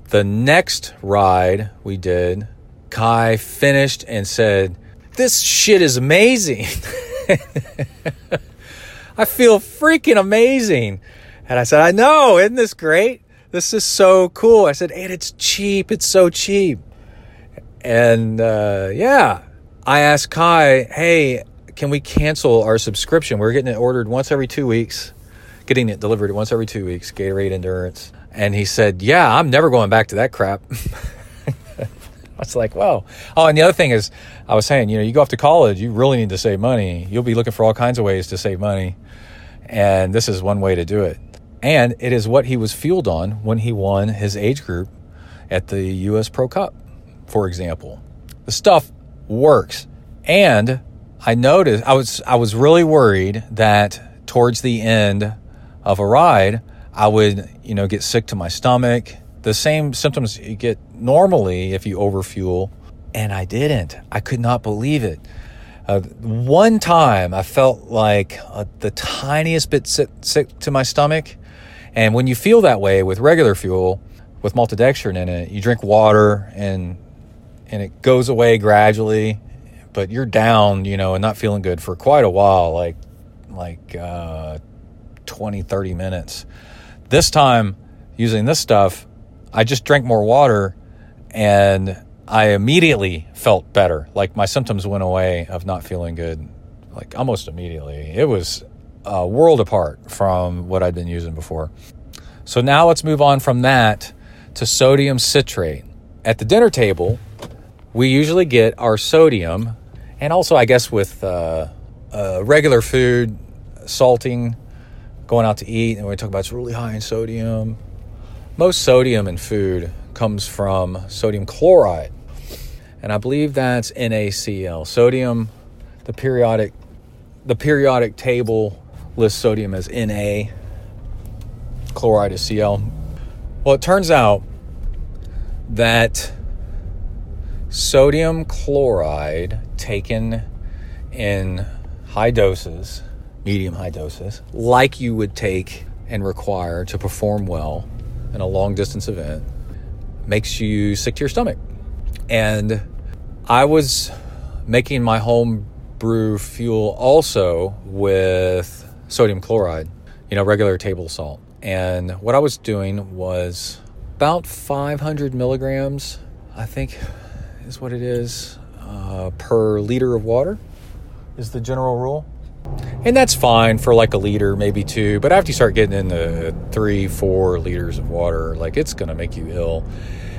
the next ride we did, Kai finished and said, this shit is amazing. I feel freaking amazing. And I said, I know, isn't this great? This is so cool. I said, and it's cheap. It's so cheap. And uh, yeah, I asked Kai, hey, can we cancel our subscription? We're getting it ordered once every two weeks. Getting it delivered once every two weeks, Gatorade Endurance. And he said, yeah, I'm never going back to that crap. I was like, wow. Oh, and the other thing is, I was saying, you know, you go off to college, you really need to save money. You'll be looking for all kinds of ways to save money. And this is one way to do it. And it is what he was fueled on when he won his age group at the U S Pro Cup, for example. The stuff works. And I noticed, I was, I was really worried that towards the end of a ride, I would, you know, get sick to my stomach. The same symptoms you get normally if you overfuel. And I didn't. I could not believe it. Uh, one time I felt like uh, the tiniest bit sick, sick to my stomach. And when you feel that way with regular fuel, with maltodextrin in it, you drink water and and it goes away gradually. But you're down, you know, and not feeling good for quite a while, like like uh twenty, thirty minutes. This time, using this stuff, I just drank more water and I immediately felt better. Like my symptoms went away of not feeling good, like almost immediately. It was a world apart from what I'd been using before. So now let's move on from that to sodium citrate. At the dinner table, we usually get our sodium, and also I guess with uh, uh, regular food, salting, going out to eat, and we talk about it's really high in sodium. Most sodium in food comes from sodium chloride, and I believe that's N A C L. Sodium, the periodic, the periodic table lists sodium as N A, chloride is C L. Well, it turns out that sodium chloride taken in high doses, medium high doses, like you would take and require to perform well in a long distance event, makes you sick to your stomach. And I was making my home brew fuel also with sodium chloride, you know, regular table salt. And what I was doing was about five hundred milligrams, I think is what it is, uh, per liter of water is the general rule. And that's fine for like a liter, maybe two. But after you start getting in the three, four liters of water, like it's going to make you ill.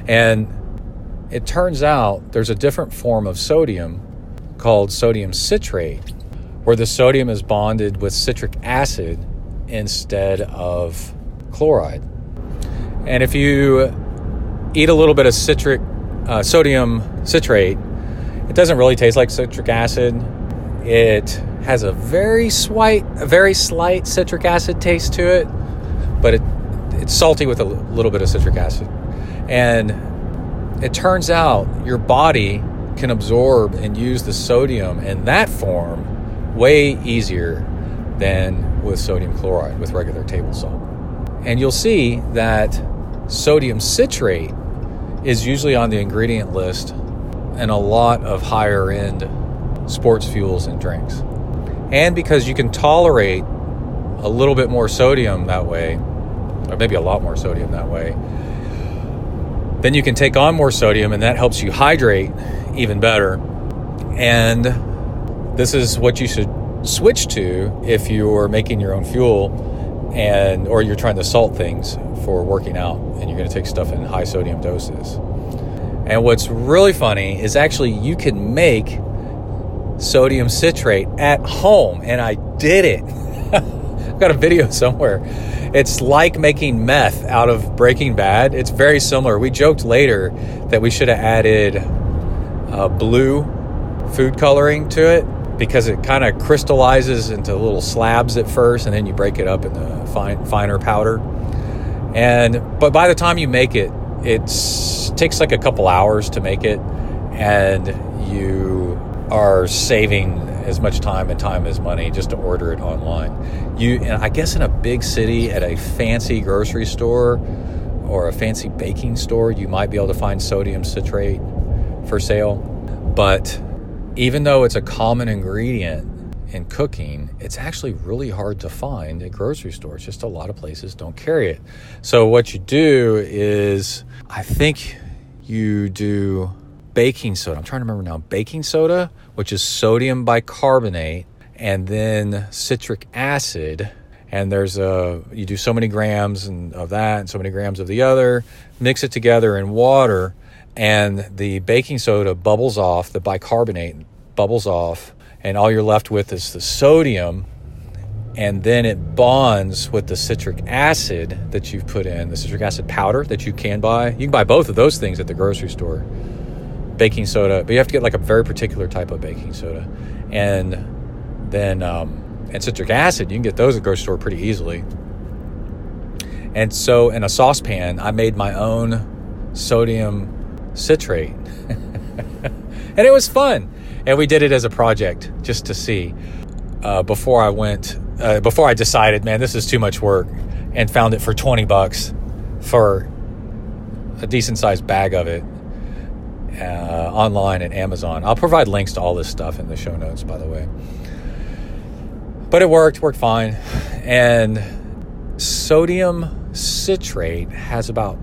And it turns out there's a different form of sodium called sodium citrate, where the sodium is bonded with citric acid instead of chloride. And if you eat a little bit of citric, uh, sodium citrate, it doesn't really taste like citric acid. It has a very slight, a very slight citric acid taste to it, but it it's salty with a little bit of citric acid. And it turns out your body can absorb and use the sodium in that form way easier than with sodium chloride, with regular table salt. And you'll see that sodium citrate is usually on the ingredient list in a lot of higher end sports fuels and drinks. And because you can tolerate a little bit more sodium that way, or maybe a lot more sodium that way, then you can take on more sodium, and that helps you hydrate even better. And this is what you should switch to if you're making your own fuel, and or you're trying to salt things for working out and you're going to take stuff in high sodium doses. And what's really funny is actually you can make sodium citrate at home, and I did it. I've got a video somewhere. It's like making meth out of Breaking Bad. It's very similar. We joked later that we should have added uh, blue food coloring to it, because it kind of crystallizes into little slabs at first, and then you break it up into fine, finer powder. And but by the time you make it, it's, it takes like a couple hours to make it, and you are saving as much time and time as money just to order it online. You, and I guess in a big city at a fancy grocery store or a fancy baking store, you might be able to find sodium citrate for sale. But even though it's a common ingredient in cooking, it's actually really hard to find at grocery stores. Just a lot of places don't carry it. So what you do is, I think you do baking soda. I'm trying to remember now. Baking soda, which is sodium bicarbonate, and then citric acid. And there's a, you do so many grams and of that and so many grams of the other, mix it together in water, and the baking soda bubbles off, the bicarbonate bubbles off, and all you're left with is the sodium, and then it bonds with the citric acid that you've put in, the citric acid powder that you can buy. You can buy both of those things at the grocery store. Baking soda, but you have to get like a very particular type of baking soda, and then um, and citric acid. You can get those at the grocery store pretty easily. And so, in a saucepan, I made my own sodium citrate, and it was fun. And we did it as a project just to see. Uh, before I went, uh, before I decided, man, this is too much work, and found it for twenty bucks for a decent sized bag of it. Uh, online at Amazon. I'll provide links to all this stuff in the show notes, by the way. But it worked, worked fine. And sodium citrate has about,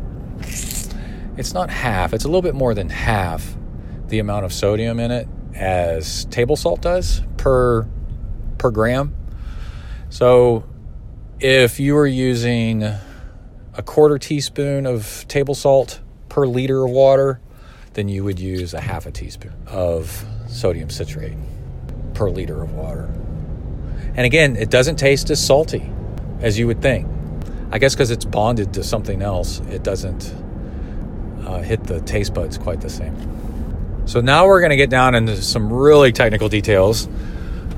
it's not half, it's a little bit more than half the amount of sodium in it as table salt does per per gram. So if you were using a quarter teaspoon of table salt per liter of water, then you would use a half a teaspoon of sodium citrate per liter of water. And again, it doesn't taste as salty as you would think. I guess because it's bonded to something else, it doesn't uh, hit the taste buds quite the same. So now we're going to get down into some really technical details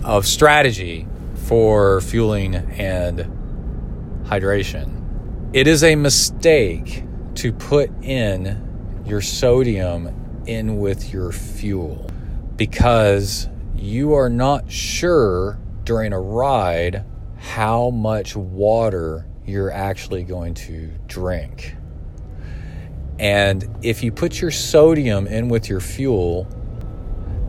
of strategy for fueling and hydration. It is a mistake to put in your sodium in with your fuel, because you are not sure during a ride how much water you're actually going to drink. And if you put your sodium in with your fuel,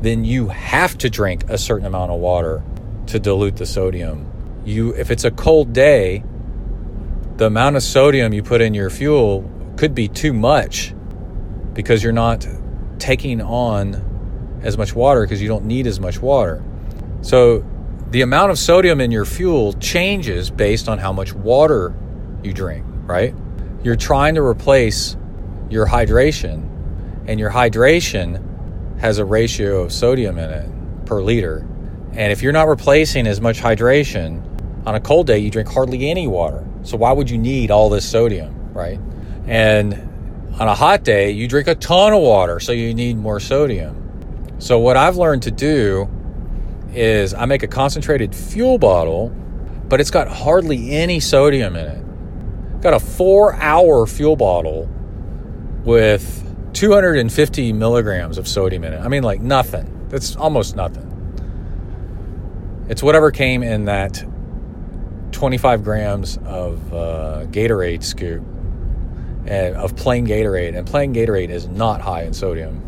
then you have to drink a certain amount of water to dilute the sodium. You, if it's a cold day, the amount of sodium you put in your fuel could be too much because you're not taking on as much water because you don't need as much water. So the amount of sodium in your fuel changes based on how much water you drink, right? You're trying to replace your hydration, and your hydration has a ratio of sodium in it per liter. And if you're not replacing as much hydration, on a cold day, you drink hardly any water. So why would you need all this sodium, right? And on a hot day, you drink a ton of water, so you need more sodium. So what I've learned to do is I make a concentrated fuel bottle, but it's got hardly any sodium in it. Got a four-hour fuel bottle with two hundred fifty milligrams of sodium in it. I mean, like nothing. That's almost nothing. It's whatever came in that twenty-five grams of uh, Gatorade scoop, and of plain Gatorade. And plain Gatorade is not high in sodium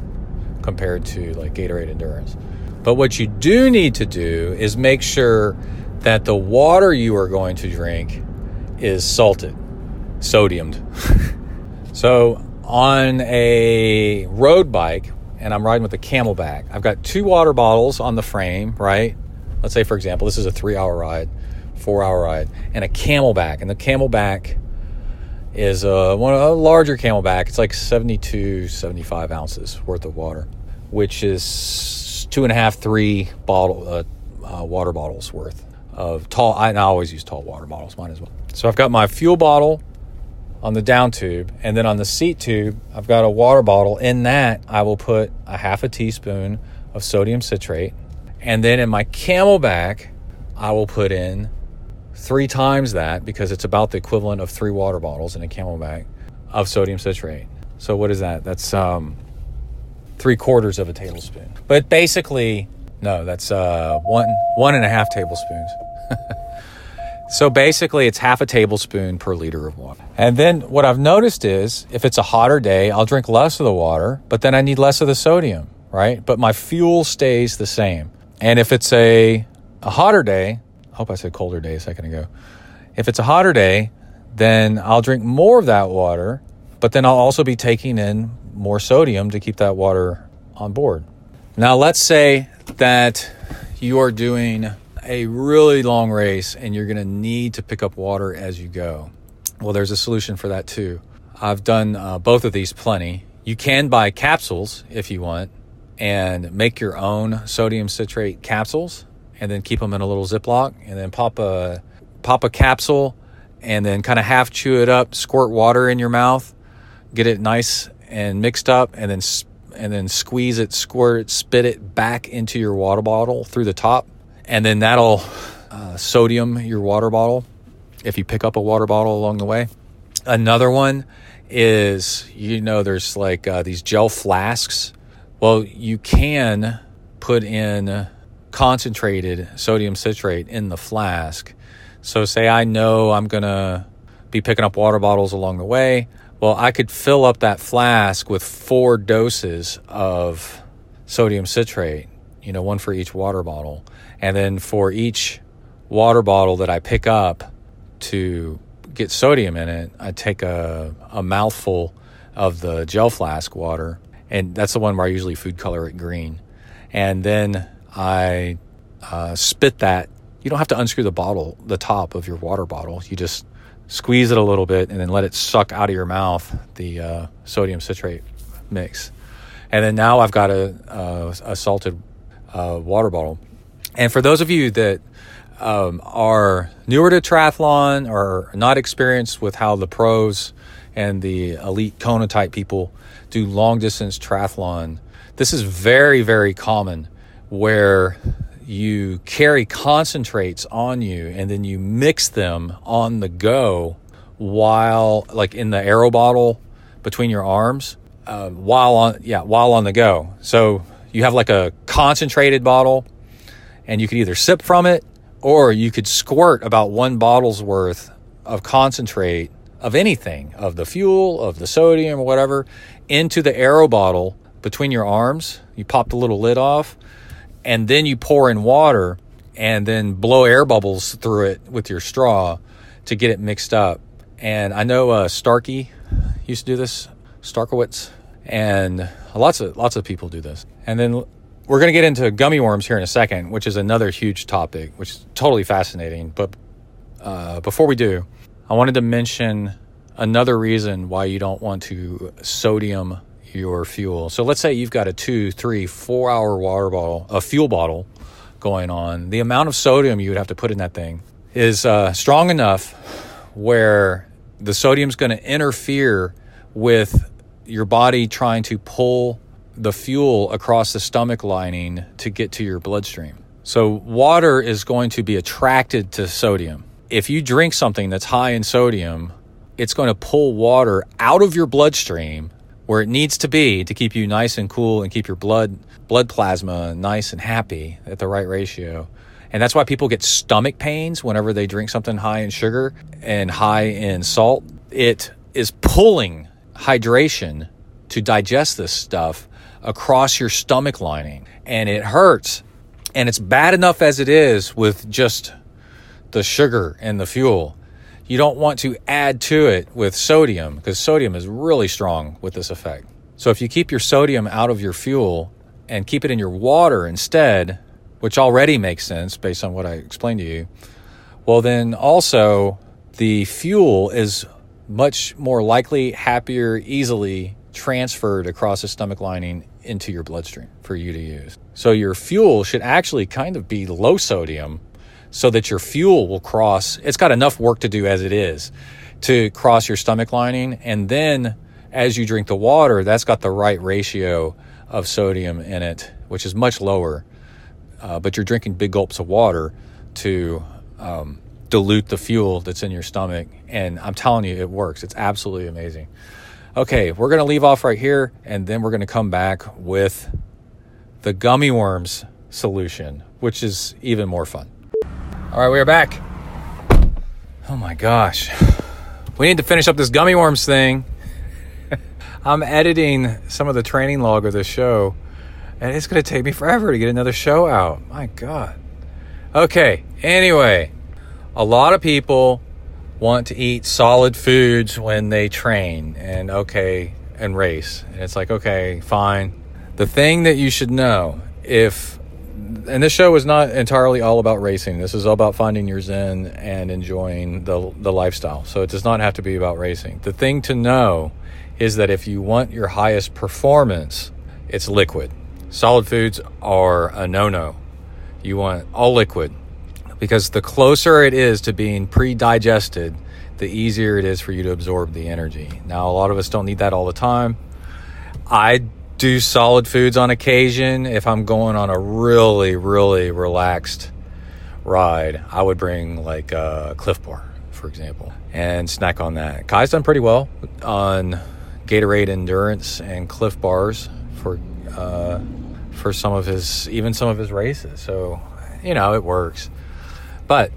compared to like Gatorade Endurance. But what you do need to do is make sure that the water you are going to drink is salted, sodiumed. So on a road bike, and I'm riding with a Camelback, I've got two water bottles on the frame, right? Let's say, for example, this is a three-hour ride, four-hour ride, and a Camelback. And the Camelback is a, one, a larger Camelback. It's like seventy-two, seventy-five ounces worth of water, which is two and a half, three bottle, uh, uh, water bottles worth of tall. I, and I always use tall water bottles, might as well. So I've got my fuel bottle on the down tube, and then on the seat tube, I've got a water bottle. In that, I will put a half a teaspoon of sodium citrate. And then in my Camelback, I will put in three times that, because it's about the equivalent of three water bottles in a Camelback of sodium citrate. So what is that? That's um, three quarters of a tablespoon. But basically, no, that's uh, one one and a half tablespoons. So basically, it's half a tablespoon per liter of water. And then what I've noticed is if it's a hotter day, I'll drink less of the water, but then I need less of the sodium, right? But my fuel stays the same. And if it's a, a hotter day, I hope I said colder day a second ago. If it's a hotter day, then I'll drink more of that water, but then I'll also be taking in more sodium to keep that water on board. Now, let's say that you are doing a really long race and you're going to need to pick up water as you go. Well, there's a solution for that too. I've done uh, both of these plenty. You can buy capsules if you want and make your own sodium citrate capsules, and then keep them in a little Ziploc, and then pop a pop a capsule, and then kind of half chew it up, squirt water in your mouth, get it nice and mixed up, and then and then squeeze it, squirt it, spit it back into your water bottle through the top, and then that'll uh, sodium your water bottle if you pick up a water bottle along the way. Another one is, you know, there's like uh, these gel flasks. Well, you can put in concentrated sodium citrate in the flask. So say I know I'm going to be picking up water bottles along the way. Well, I could fill up that flask with four doses of sodium citrate, you know, one for each water bottle. And then for each water bottle that I pick up to get sodium in it, I take a, a mouthful of the gel flask water. And that's the one where I usually food color it green. And then I uh, spit that. You don't have to unscrew the bottle, the top of your water bottle. You just squeeze it a little bit and then let it suck out of your mouth the uh, sodium citrate mix. And then now I've got a, a, a salted uh, water bottle. And for those of you that um, are newer to triathlon or not experienced with how the pros and the elite Kona type people do long distance triathlon, this is very, very common, where you carry concentrates on you and then you mix them on the go while, like in the aero bottle between your arms, uh, while on, yeah, while on the go. So you have like a concentrated bottle and you could either sip from it or you could squirt about one bottle's worth of concentrate of anything, of the fuel, of the sodium or whatever, into the aero bottle between your arms. You pop the little lid off, and then you pour in water and then blow air bubbles through it with your straw to get it mixed up. And I know uh, Starkey used to do this, Starkowitz, and lots of lots of people do this. And then we're going to get into gummy worms here in a second, which is another huge topic, which is totally fascinating. But uh, before we do, I wanted to mention another reason why you don't want to sodium your fuel. So let's say you've got a two, three, four hour water bottle, a fuel bottle going on. The amount of sodium you would have to put in that thing is uh, strong enough where the sodium's going to interfere with your body trying to pull the fuel across the stomach lining to get to your bloodstream. So water is going to be attracted to sodium. If you drink something that's high in sodium, it's going to pull water out of your bloodstream where it needs to be to keep you nice and cool and keep your blood blood plasma nice and happy at the right ratio. And that's why people get stomach pains whenever they drink something high in sugar and high in salt. It is pulling hydration to digest this stuff across your stomach lining, and it hurts. And it's bad enough as it is with just the sugar and the fuel. You don't want to add to it with sodium, because sodium is really strong with this effect. So if you keep your sodium out of your fuel and keep it in your water instead, which already makes sense based on what I explained to you, well, then also the fuel is much more likely, happier, easily transferred across the stomach lining into your bloodstream for you to use. So your fuel should actually kind of be low sodium, so that your fuel will cross. It's got enough work to do as it is to cross your stomach lining. And then as you drink the water, that's got the right ratio of sodium in it, which is much lower. Uh, but you're drinking big gulps of water to um, dilute the fuel that's in your stomach. And I'm telling you, it works. It's absolutely amazing. Okay, we're going to leave off right here, and then we're going to come back with the gummy worms solution, which is even more fun. All right, we are back. Oh my gosh. We need to finish up this gummy worms thing. I'm editing some of the training log of this show, and it's going to take me forever to get another show out. My God. Okay, anyway, a lot of people want to eat solid foods when they train and okay and race. And it's like, okay, fine. The thing that you should know, if and this show is not entirely all about racing. This is all about finding your zen and enjoying the the lifestyle. So it does not have to be about racing. The thing to know is that if you want your highest performance, it's liquid. Solid foods are a no-no. You want all liquid, because the closer it is to being pre-digested, the easier it is for you to absorb the energy. Now, a lot of us don't need that all the time. I do solid foods on occasion. If I'm going on a really, really relaxed ride, I would bring like a Cliff Bar, for example, and snack on that. Kai's done pretty well on Gatorade Endurance and Cliff Bars for uh, for some of his, even some of his races. So, you know, it works. But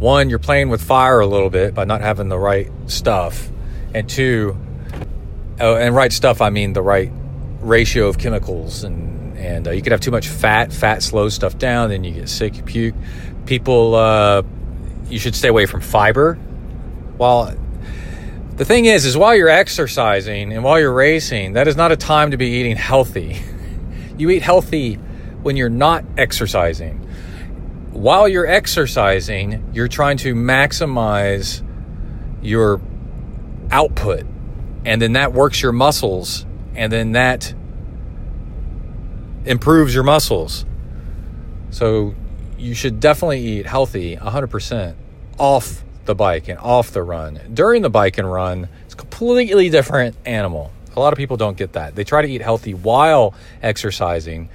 one, you're playing with fire a little bit by not having the right stuff. And two, oh, and right stuff, I mean the right ratio of chemicals, and and uh, you could have too much fat fat slows stuff down, then you get sick, you puke. People uh you should stay away from fiber. Well, the thing is is while you're exercising and while you're racing, that is not a time to be eating healthy. You eat healthy when you're not exercising. While you're exercising, you're trying to maximize your output, and then that works your muscles, and then that improves your muscles. So you should definitely eat healthy one hundred percent off the bike and off the run. During the bike and run, it's a completely different animal. A lot of people don't get that. They try to eat healthy while exercising,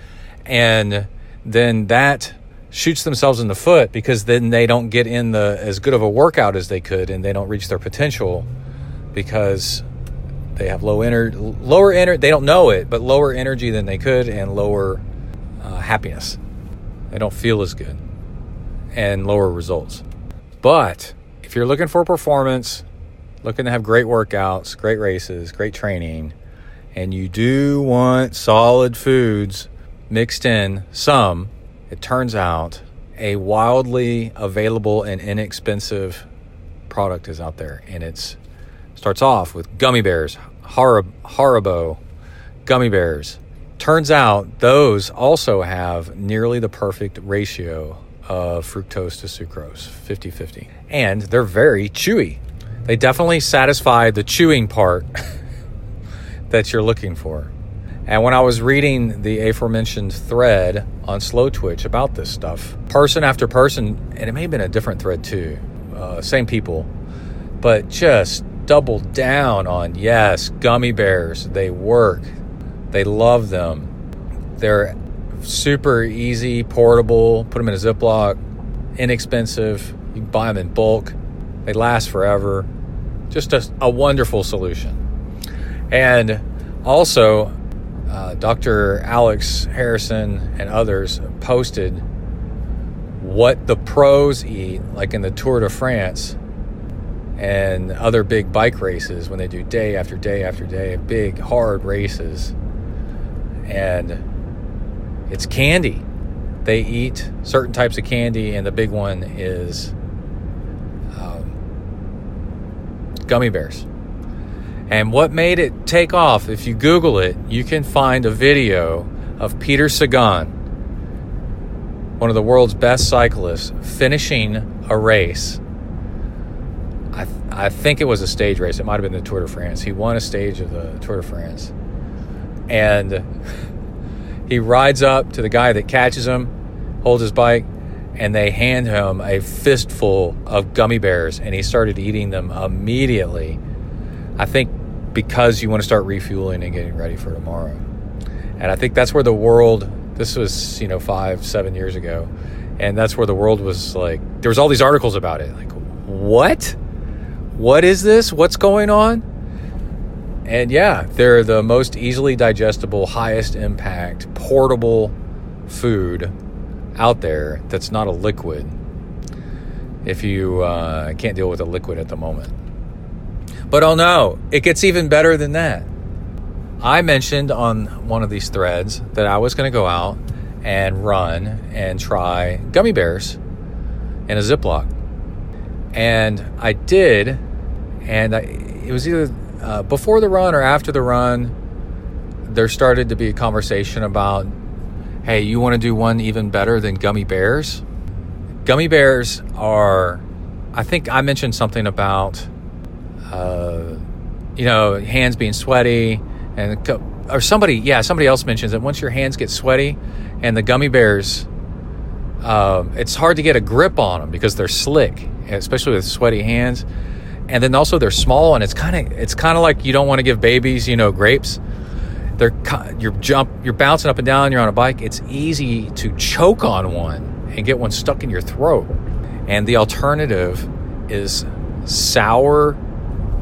and then that shoots themselves in the foot, because then they don't get in the as good of a workout as they could, and they don't reach their potential because they have low energy, lower energy. They don't know it, but lower energy than they could, and lower uh, happiness. They don't feel as good, and lower results. But if you're looking for performance, looking to have great workouts, great races, great training, and you do want solid foods mixed in some, it turns out a wildly available and inexpensive product is out there, and it's starts off with gummy bears, Harib- Haribo gummy bears. Turns out those also have nearly the perfect ratio of fructose to sucrose, fifty-fifty. And they're very chewy. They definitely satisfy the chewing part that you're looking for. And when I was reading the aforementioned thread on Slowtwitch about this stuff, person after person, and it may have been a different thread too, uh, same people, but just doubled down on, yes, gummy bears, they work. They love them. They're super easy, portable, put them in a Ziploc, inexpensive. You can buy them in bulk. They last forever. Just a, a wonderful solution. And also, uh, Doctor Alex Harrison and others posted what the pros eat, like in the Tour de France and other big bike races when they do day after day after day, big, hard races. And it's candy. They eat certain types of candy, and the big one is um, gummy bears. And what made it take off, if you Google it, you can find a video of Peter Sagan, one of the world's best cyclists, finishing a race. I, th- I think it was a stage race. It might have been the Tour de France. He won a stage of the Tour de France. And he rides up to the guy that catches him, holds his bike, and they hand him a fistful of gummy bears, and he started eating them immediately. I think because you want to start refueling and getting ready for tomorrow. And I think that's where the world, this was, you know, five, seven years ago, and that's where the world was like, there was all these articles about it. Like, what? What is this? What's going on? And yeah, they're the most easily digestible, highest impact, portable food out there that's not a liquid if you uh, can't deal with a liquid at the moment. But oh no, it gets even better than that. I mentioned on one of these threads that I was going to go out and run and try gummy bears in a Ziploc. And I did, and I, it was either... Uh, before the run or after the run, there started to be a conversation about, hey, you want to do one even better than gummy bears? Gummy bears are, I think I mentioned something about, uh, you know, hands being sweaty, and or somebody, yeah, somebody else mentions that once your hands get sweaty and the gummy bears, um, it's hard to get a grip on them because they're slick, especially with sweaty hands. And then also they're small, and it's kind of it's kind of like you don't want to give babies, you know, grapes. They're you're jump, you're bouncing up and down. You're on a bike. It's easy to choke on one and get one stuck in your throat. And the alternative is sour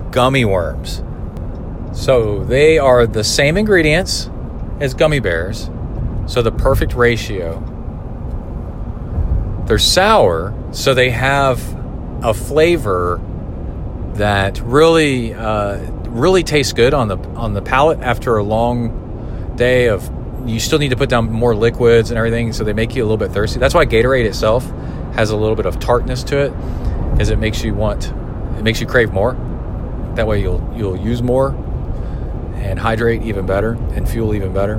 gummy worms. So they are the same ingredients as gummy bears. So the perfect ratio. They're sour, so they have a flavor that really, uh, really tastes good on the on the palate after a long day of. You still need to put down more liquids and everything, so they make you a little bit thirsty. That's why Gatorade itself has a little bit of tartness to it, because it makes you want, it makes you crave more. That way, you'll you'll use more and hydrate even better and fuel even better.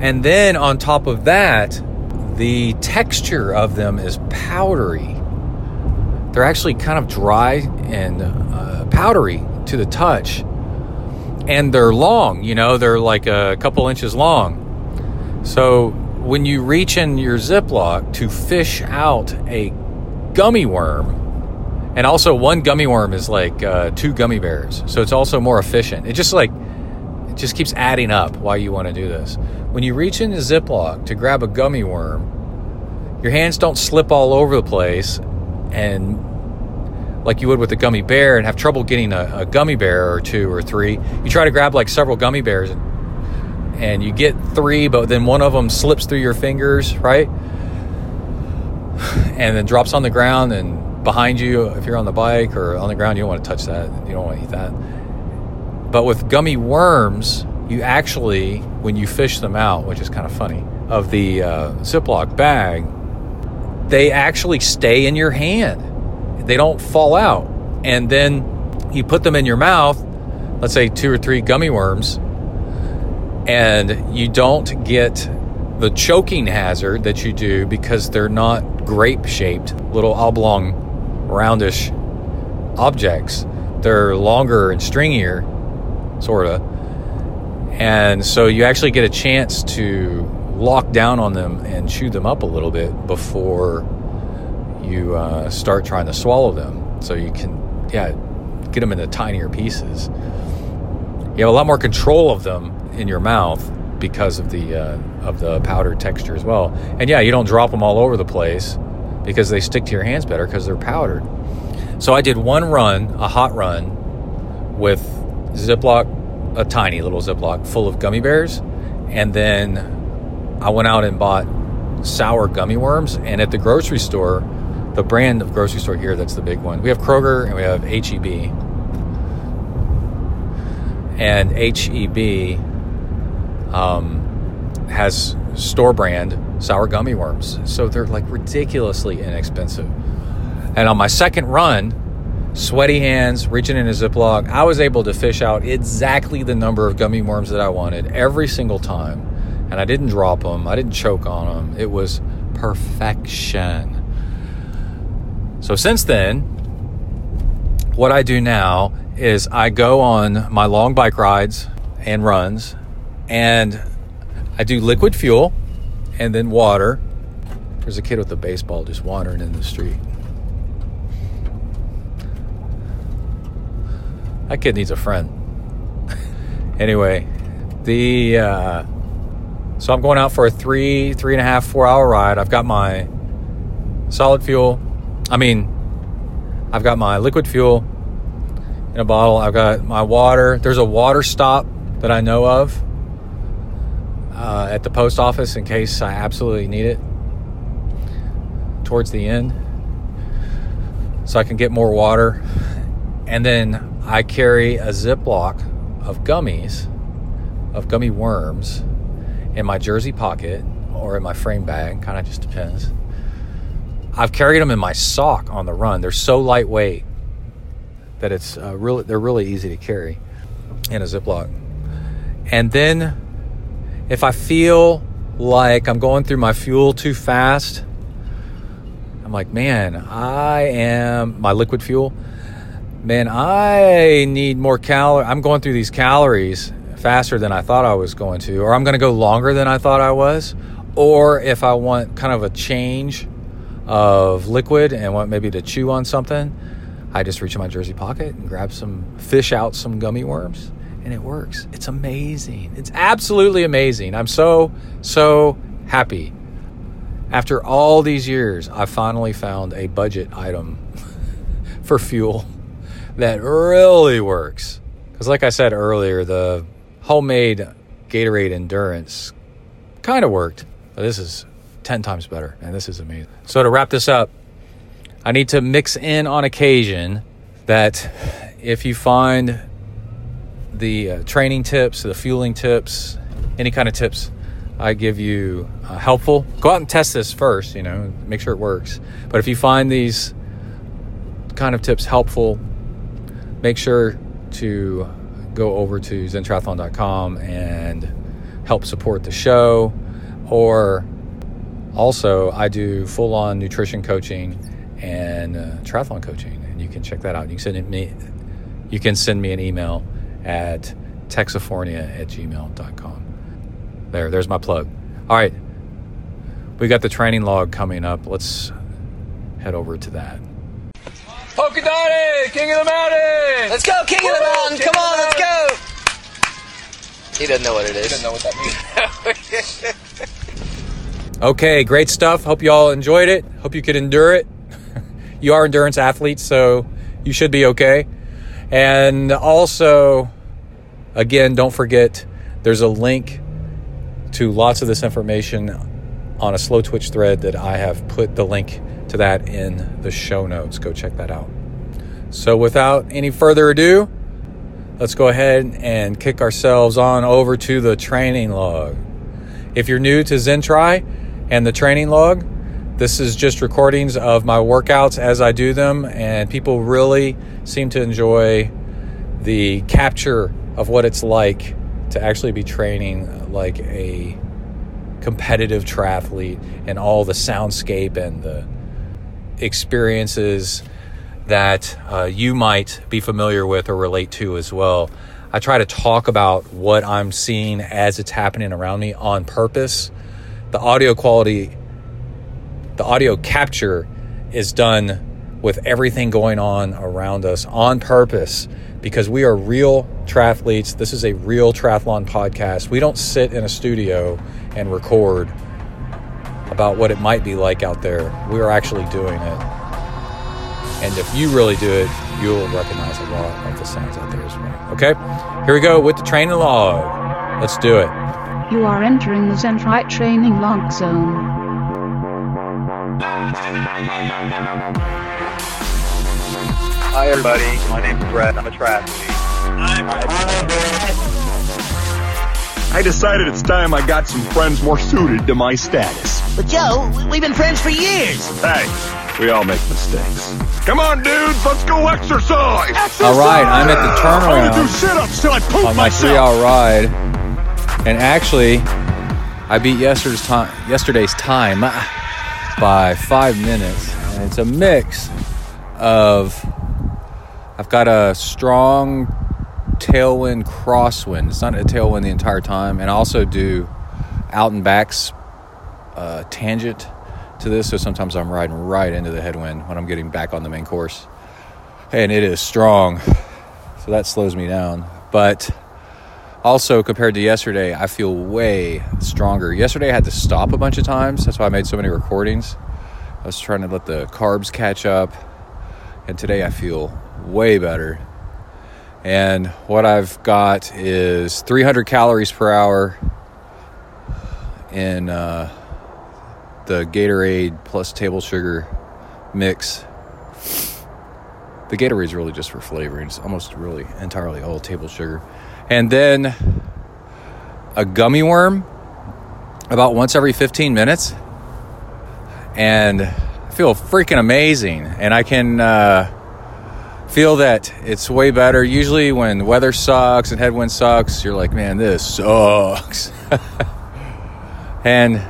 And then on top of that, the texture of them is powdery. They're actually kind of dry and uh, powdery to the touch. And they're long, you know, they're like a couple inches long. So when you reach in your Ziploc to fish out a gummy worm, and also one gummy worm is like uh, two gummy bears. So it's also more efficient. It just like, it just keeps adding up why you want to do this. When you reach in the Ziploc to grab a gummy worm, your hands don't slip all over the place and like you would with a gummy bear and have trouble getting a, a gummy bear or two or three. You try to grab like several gummy bears and, and you get three, but then one of them slips through your fingers, right? And then drops on the ground and behind you if you're on the bike or on the ground. You don't want to touch that. You don't want to eat that. But with gummy worms, you actually, when you fish them out, which is kind of funny, of the uh, Ziploc bag, they actually stay in your hand. They don't fall out. And then you put them in your mouth, let's say two or three gummy worms, and you don't get the choking hazard that you do because they're not grape-shaped, little oblong, roundish objects. They're longer and stringier, sort of. And so you actually get a chance to lock down on them and chew them up a little bit before you uh, start trying to swallow them. So you can, yeah, get them into tinier pieces. You have a lot more control of them in your mouth because of the uh, of the powder texture as well. And yeah, you don't drop them all over the place because they stick to your hands better because they're powdered. So I did one run, a hot run, with Ziploc, a tiny little Ziploc full of gummy bears, and then I went out and bought sour gummy worms. And at the grocery store, the brand of grocery store here that's the big one, we have Kroger and we have H E B, and H E B um, has store brand sour gummy worms, so they're like ridiculously inexpensive. And on my second run, sweaty hands, reaching in a Ziploc, I was able to fish out exactly the number of gummy worms that I wanted every single time. And I didn't drop them. I didn't choke on them. It was perfection. So since then, what I do now is I go on my long bike rides and runs, and I do liquid fuel and then water. There's a kid with a baseball just wandering in the street. That kid needs a friend. Anyway, the uh, so I'm going out for a three, three and a half, four hour ride. I've got my solid fuel. I mean, I've got my liquid fuel in a bottle. I've got my water. There's a water stop that I know of uh, at the post office in case I absolutely need it towards the end, so I can get more water. And then I carry a Ziploc of gummies, of gummy worms, in my jersey pocket or in my frame bag. Kind of just depends. I've carried them in my sock on the run. They're so lightweight that it's uh, really they're really easy to carry in a Ziploc. And then if I feel like I'm going through my fuel too fast, I'm like, man, I am my liquid fuel. Man, I need more calories. I'm going through these calories faster than I thought I was going to, or I'm going to go longer than I thought I was. Or if I want kind of a change of liquid and want maybe to chew on something, I just reach in my jersey pocket and grab some, fish out some gummy worms, and it works. It's amazing. It's absolutely amazing. I'm so, so happy. After all these years, I finally found a budget item for fuel that really works. Because like I said earlier, the homemade Gatorade Endurance kind of worked. But this is ten times better, and this is amazing. So to wrap this up, I need to mix in on occasion that if you find the uh, training tips, the fueling tips, any kind of tips I give you uh, helpful, go out and test this first, you know, make sure it works. But if you find these kind of tips helpful, make sure to go over to zen triathlon dot com and help support the show. Or also, I do full-on nutrition coaching and uh, triathlon coaching, and you can check that out. You can send me, you can send me an email at texafornia at gmail dot com. There, there's my plug. All right, we got the training log coming up. Let's head over to that. Polkadotty, King of the Mountain! Let's go, King Woo! Of the Mountain! King Come on, let's go! He doesn't know what it is. He doesn't know what that means. Okay, great stuff. Hope you all enjoyed it. Hope you could endure it. You are endurance athletes, so you should be okay. And also, again, don't forget, there's a link to lots of this information on a Slowtwitch thread that I have put the link to that in the show notes. Go check that out. So without any further ado, let's go ahead and kick ourselves on over to the training log. If you're new to ZenTri and the training log, this is just recordings of my workouts as I do them, and people really seem to enjoy the capture of what it's like to actually be training like a competitive triathlete and all the soundscape and the experiences that uh, you might be familiar with or relate to as well. I try to talk about what I'm seeing as it's happening around me on purpose. The audio quality, the audio capture is done with everything going on around us on purpose because we are real triathletes. This is a real triathlon podcast. We don't sit in a studio and record about what it might be like out there. We are actually doing it. And if you really do it, you'll recognize a lot of the sounds out there as well. Okay? Here we go with the training log. Let's do it. You are entering the ZenTri training log zone. Hi, everybody. My name's Brett. I'm a triathlete. I'm I decided it's time I got some friends more suited to my status. But, Joe, we've been friends for years. Hey. We all make mistakes. Come on, dudes, let's go exercise. exercise! All right, I'm at the turnaround I do sit-ups till I poop on my myself. three-hour ride, and actually, I beat yesterday's time, yesterday's time by five minutes. And it's a mix of I've got a strong tailwind crosswind. It's not a tailwind the entire time, and I also do out and backs uh, tangent. To this, so sometimes I'm riding right into the headwind when I'm getting back on the main course, and it is strong, so that slows me down. But also, compared to yesterday, I feel way stronger. Yesterday I had to stop a bunch of times, that's why I made so many recordings. I was trying to let the carbs catch up, and today I feel way better. And what I've got is three hundred calories per hour in uh the Gatorade plus table sugar mix. The Gatorade is really just for flavoring. It's almost really entirely all table sugar. And then a gummy worm about once every fifteen minutes. And I feel freaking amazing. And I can uh, feel that it's way better. Usually when weather sucks and headwind sucks, you're like, man, this sucks. And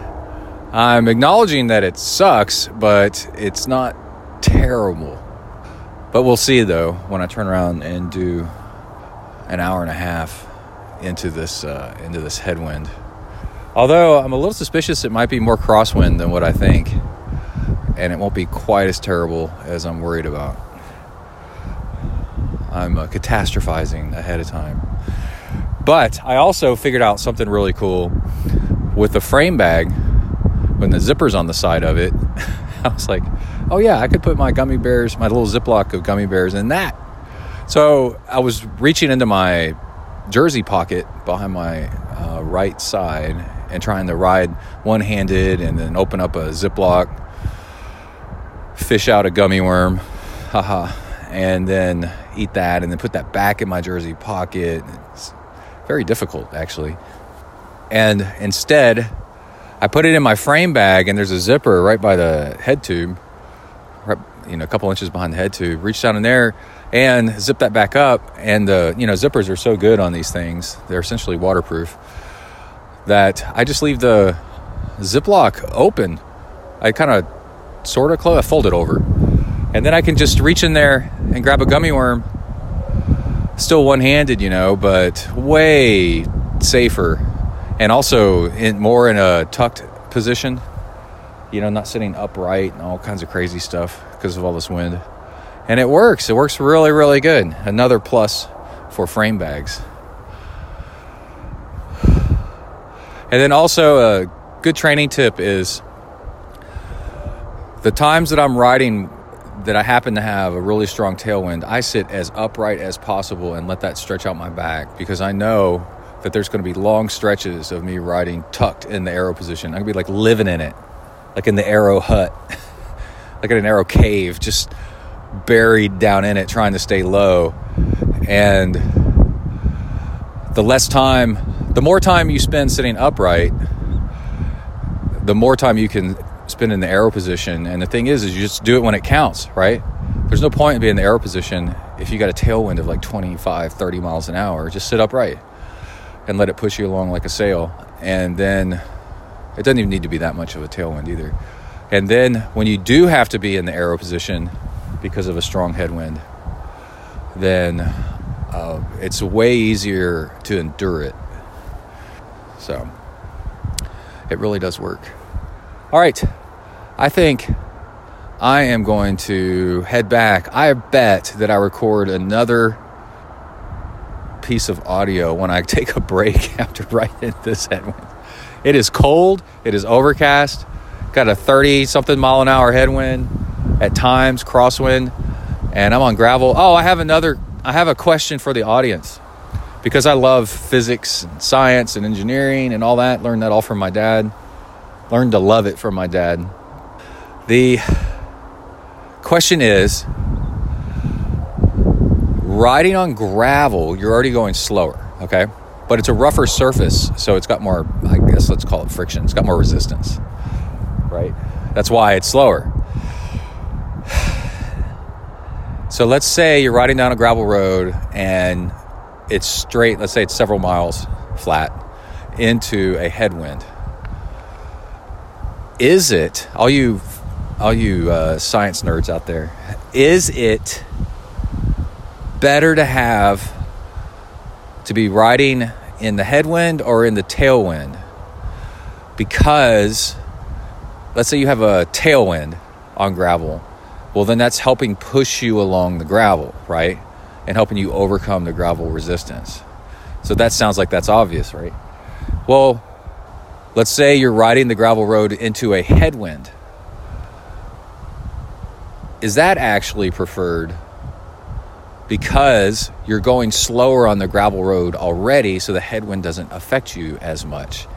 I'm acknowledging that it sucks, but it's not terrible. But we'll see, though, when I turn around and do an hour and a half into this uh, into this headwind. Although I'm a little suspicious it might be more crosswind than what I think, and it won't be quite as terrible as I'm worried about. I'm uh, catastrophizing ahead of time. But I also figured out something really cool with the frame bag. When the zipper's on the side of it, I was like, oh yeah, I could put my gummy bears, my little Ziploc of gummy bears in that. So I was reaching into my jersey pocket behind my uh, right side and trying to ride one-handed and then open up a Ziploc, fish out a gummy worm, haha, and then eat that and then put that back in my jersey pocket. It's very difficult, actually. And instead, I put it in my frame bag, and there's a zipper right by the head tube, right, you know, a couple inches behind the head tube. Reach down in there and zip that back up. And, uh, you know, zippers are so good on these things. They're essentially waterproof that I just leave the Ziploc open. I kind of sort of close, I fold it over. And then I can just reach in there and grab a gummy worm. Still one-handed, you know, but way safer. And also in more in a tucked position, you know, not sitting upright and all kinds of crazy stuff because of all this wind. And it works. It works really, really good. Another plus for frame bags. And then also a good training tip is the times that I'm riding that I happen to have a really strong tailwind, I sit as upright as possible and let that stretch out my back because I know that there's going to be long stretches of me riding tucked in the arrow position. I'm going to be like living in it, like in the arrow hut, like in an arrow cave, just buried down in it, trying to stay low. And the less time, the more time you spend sitting upright, the more time you can spend in the aero position. And the thing is, is you just do it when it counts, right? There's no point in being in the aero position if you got a tailwind of like twenty-five, thirty miles an hour. Just sit upright and let it push you along like a sail. And then it doesn't even need to be that much of a tailwind either. And then when you do have to be in the aero position because of a strong headwind, then uh, it's way easier to endure it. So it really does work. All right, I think I am going to head back. I bet that I record another piece of audio when I take a break after writing this headwind. It is cold. It is overcast. Got a thirty-something mile an hour headwind at times, crosswind, and I'm on gravel. Oh, I have another. I have a question for the audience because I love physics and science and engineering and all that. Learned that all from my dad. Learned to love it from my dad. The question is, riding on gravel, you're already going slower, okay? But it's a rougher surface, so it's got more, I guess let's call it friction. It's got more resistance, right? That's why it's slower. So let's say you're riding down a gravel road and it's straight, let's say it's several miles flat into a headwind. Is it, all you all you uh, science nerds out there, is it better to have, to be riding in the headwind or in the tailwind? Because let's say you have a tailwind on gravel. Well, then that's helping push you along the gravel, right? And helping you overcome the gravel resistance. So that sounds like that's obvious, right? Well, let's say you're riding the gravel road into a headwind. Is that actually preferred? Because you're going slower on the gravel road already, so the headwind doesn't affect you as much.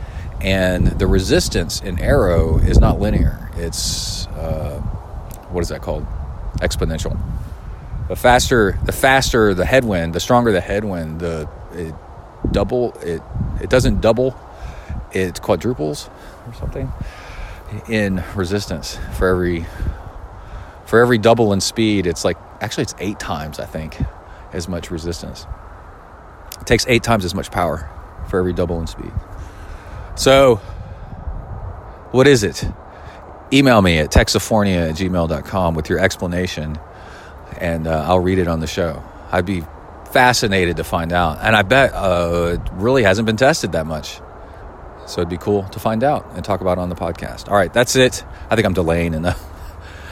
And the resistance in aero is not linear. It's, uh, what is that called? Exponential. The faster the faster the headwind, the stronger the headwind, the it double, it, it doesn't double. It quadruples or something in resistance for every for every double in speed. It's like actually it's eight times I think as much resistance. It takes eight times as much power for every double in speed. So what is it? Email me at texafornia at gmail dot com with your explanation, and uh, I'll read it on the show. I'd be fascinated to find out, and I bet uh, it really hasn't been tested that much. So it'd be cool to find out and talk about it on the podcast. All right, that's it. I think I'm delaying enough.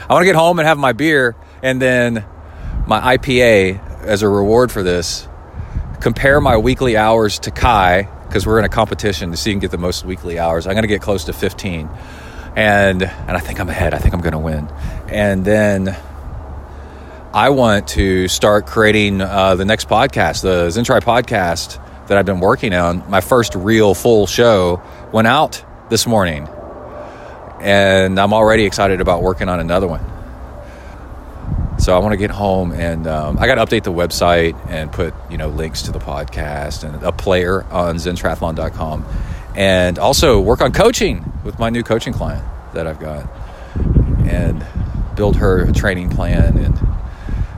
I want to get home and have my beer and then my I P A as a reward for this. Compare my weekly hours to Kai, because we're in a competition to see who can get the most weekly hours. I'm going to get close to fifteen. And and I think I'm ahead. I think I'm going to win. And then I want to start creating uh, the next podcast, the ZenTri podcast, that I've been working on. My first real full show went out this morning, and I'm already excited about working on another one. So I want to get home, and um, I got to update the website and put, you know, links to the podcast and a player on zen triathlon dot com, and also work on coaching with my new coaching client that I've got and build her a training plan. And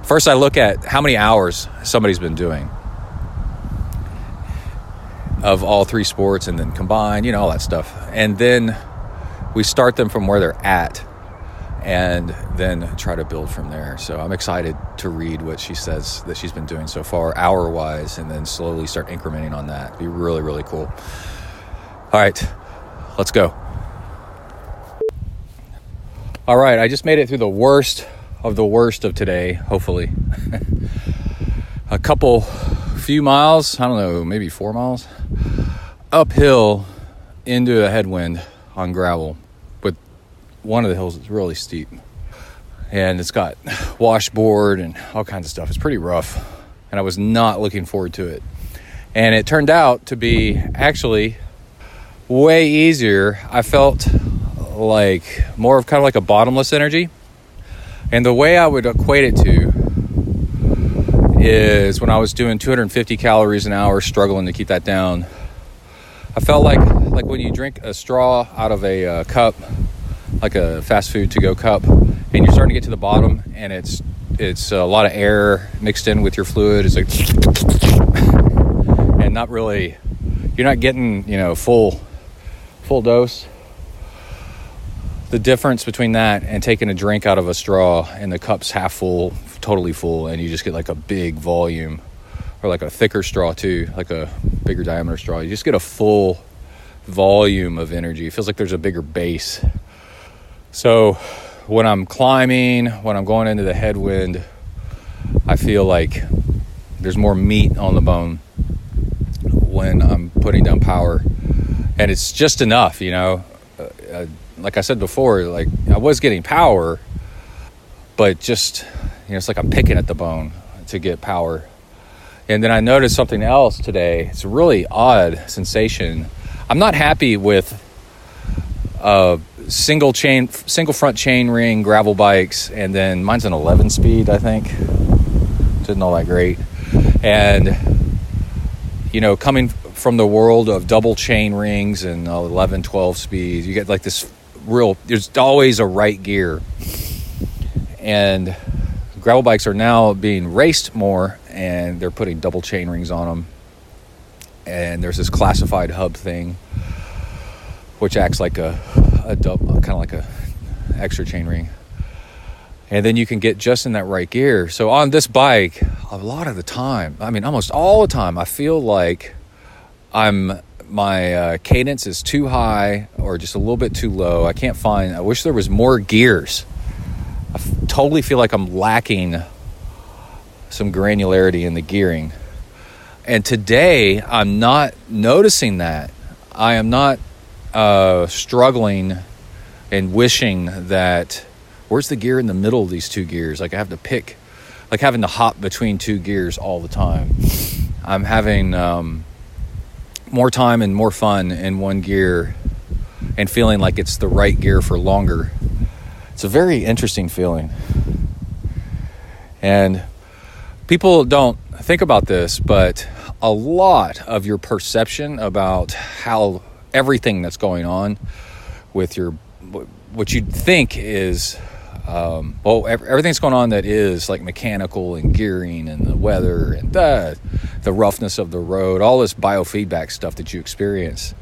first I look at how many hours somebody's been doing of all three sports, and then combine, you know, all that stuff. And then we start them from where they're at and then try to build from there. So I'm excited to read what she says that she's been doing so far, hour-wise, and then slowly start incrementing on that. It'd be really, really cool. All right, let's go. All right, I just made it through the worst of the worst of today, hopefully. A couple... few miles, I don't know, maybe four miles uphill into a headwind on gravel, but one of the hills is really steep and it's got washboard and all kinds of stuff. It's pretty rough, and I was not looking forward to it, and it turned out to be actually way easier. I felt like more of kind of like a bottomless energy, and the way I would equate it to is when I was doing two hundred fifty calories an hour, struggling to keep that down, I felt like like when you drink a straw out of a uh, cup, like a fast food to go cup, and you're starting to get to the bottom, and it's it's a lot of air mixed in with your fluid. It's like, and not really, you're not getting, you know, full full dose. The difference between that and taking a drink out of a straw, and the cup's half full, totally full, and you just get like a big volume, or like a thicker straw too, like a bigger diameter straw. You just get a full volume of energy. It feels like there's a bigger base. So when I'm climbing, when I'm going into the headwind, I feel like there's more meat on the bone when I'm putting down power. And it's just enough, you know. Uh, like I said before, like I was getting power, but just, you know, it's like I'm picking at the bone to get power. And then I noticed something else today. It's a really odd sensation. I'm not happy with uh, single chain, single front chain ring gravel bikes, and then mine's an eleven speed, I think. Didn't all that great. And, you know, coming from the world of double chain rings and eleven, twelve speeds, you get like this real, there's always a right gear. And gravel bikes are now being raced more, and they're putting double chain rings on them. And there's this classified hub thing, which acts like a, a double, kind of like a extra chain ring. And then you can get just in that right gear. So on this bike, a lot of the time, I mean, almost all the time, I feel like I'm my uh, cadence is too high or just a little bit too low. I can't find, I wish there was more gears. I f- totally feel like I'm lacking some granularity in the gearing. And today, I'm not noticing that. I am not uh, struggling and wishing that, where's the gear in the middle of these two gears? Like I have to pick, like having to hop between two gears all the time. I'm having um, more time and more fun in one gear and feeling like it's the right gear for longer. It's a very interesting feeling. And people don't think about this, but a lot of your perception about how everything that's going on with your, what you'd think is, um, well, everything's going on that is like mechanical and gearing and the weather and the, the roughness of the road, all this biofeedback stuff that you experience.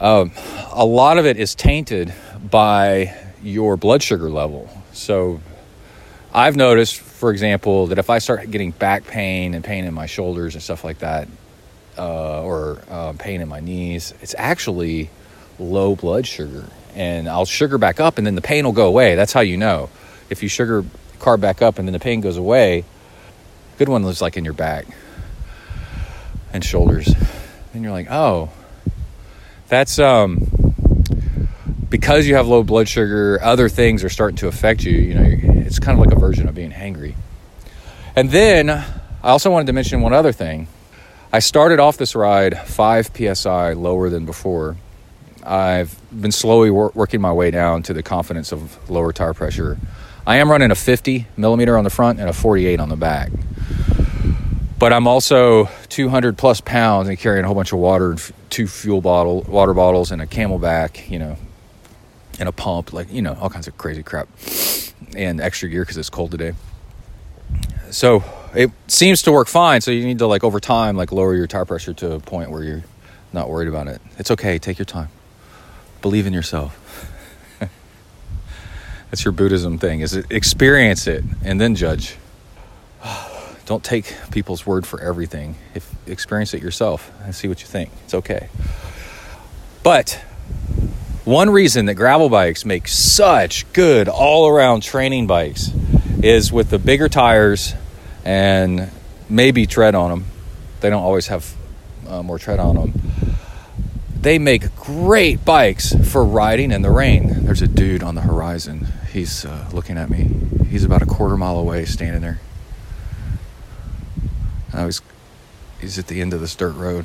Um, a lot of it is tainted by your blood sugar level. So I've noticed, for example, that if I start getting back pain and pain in my shoulders and stuff like that, uh, or uh, pain in my knees, it's actually low blood sugar. And I'll sugar back up, and then the pain will go away. That's how you know. If you sugar carb back up and then the pain goes away, good one looks like in your back and shoulders. And you're like, oh, that's... um. Because you have low blood sugar, other things are starting to affect you. You know, it's kind of like a version of being hangry. And then I also wanted to mention one other thing. I started off this ride five P S I lower than before. I've been slowly wor- working my way down to the confidence of lower tire pressure. I am running a fifty millimeter on the front and a forty-eight on the back. But I'm also two hundred plus pounds and carrying a whole bunch of water, two fuel bottle, water bottles and a Camelback, you know, and a pump, like, you know, all kinds of crazy crap, and extra gear because it's cold today. So it seems to work fine. So you need to, like, over time, like, lower your tire pressure to a point where you're not worried about it. It's okay. Take your time. Believe in yourself. That's your Buddhism thing, is experience it and then judge. Don't take people's word for everything. If experience it yourself and see what you think. It's okay. But one reason that gravel bikes make such good all-around training bikes is with the bigger tires and maybe tread on them. They don't always have uh, more tread on them. They make great bikes for riding in the rain. There's a dude on the horizon. He's uh, looking at me. He's about a quarter mile away standing there. Now he's, he's at the end of this dirt road.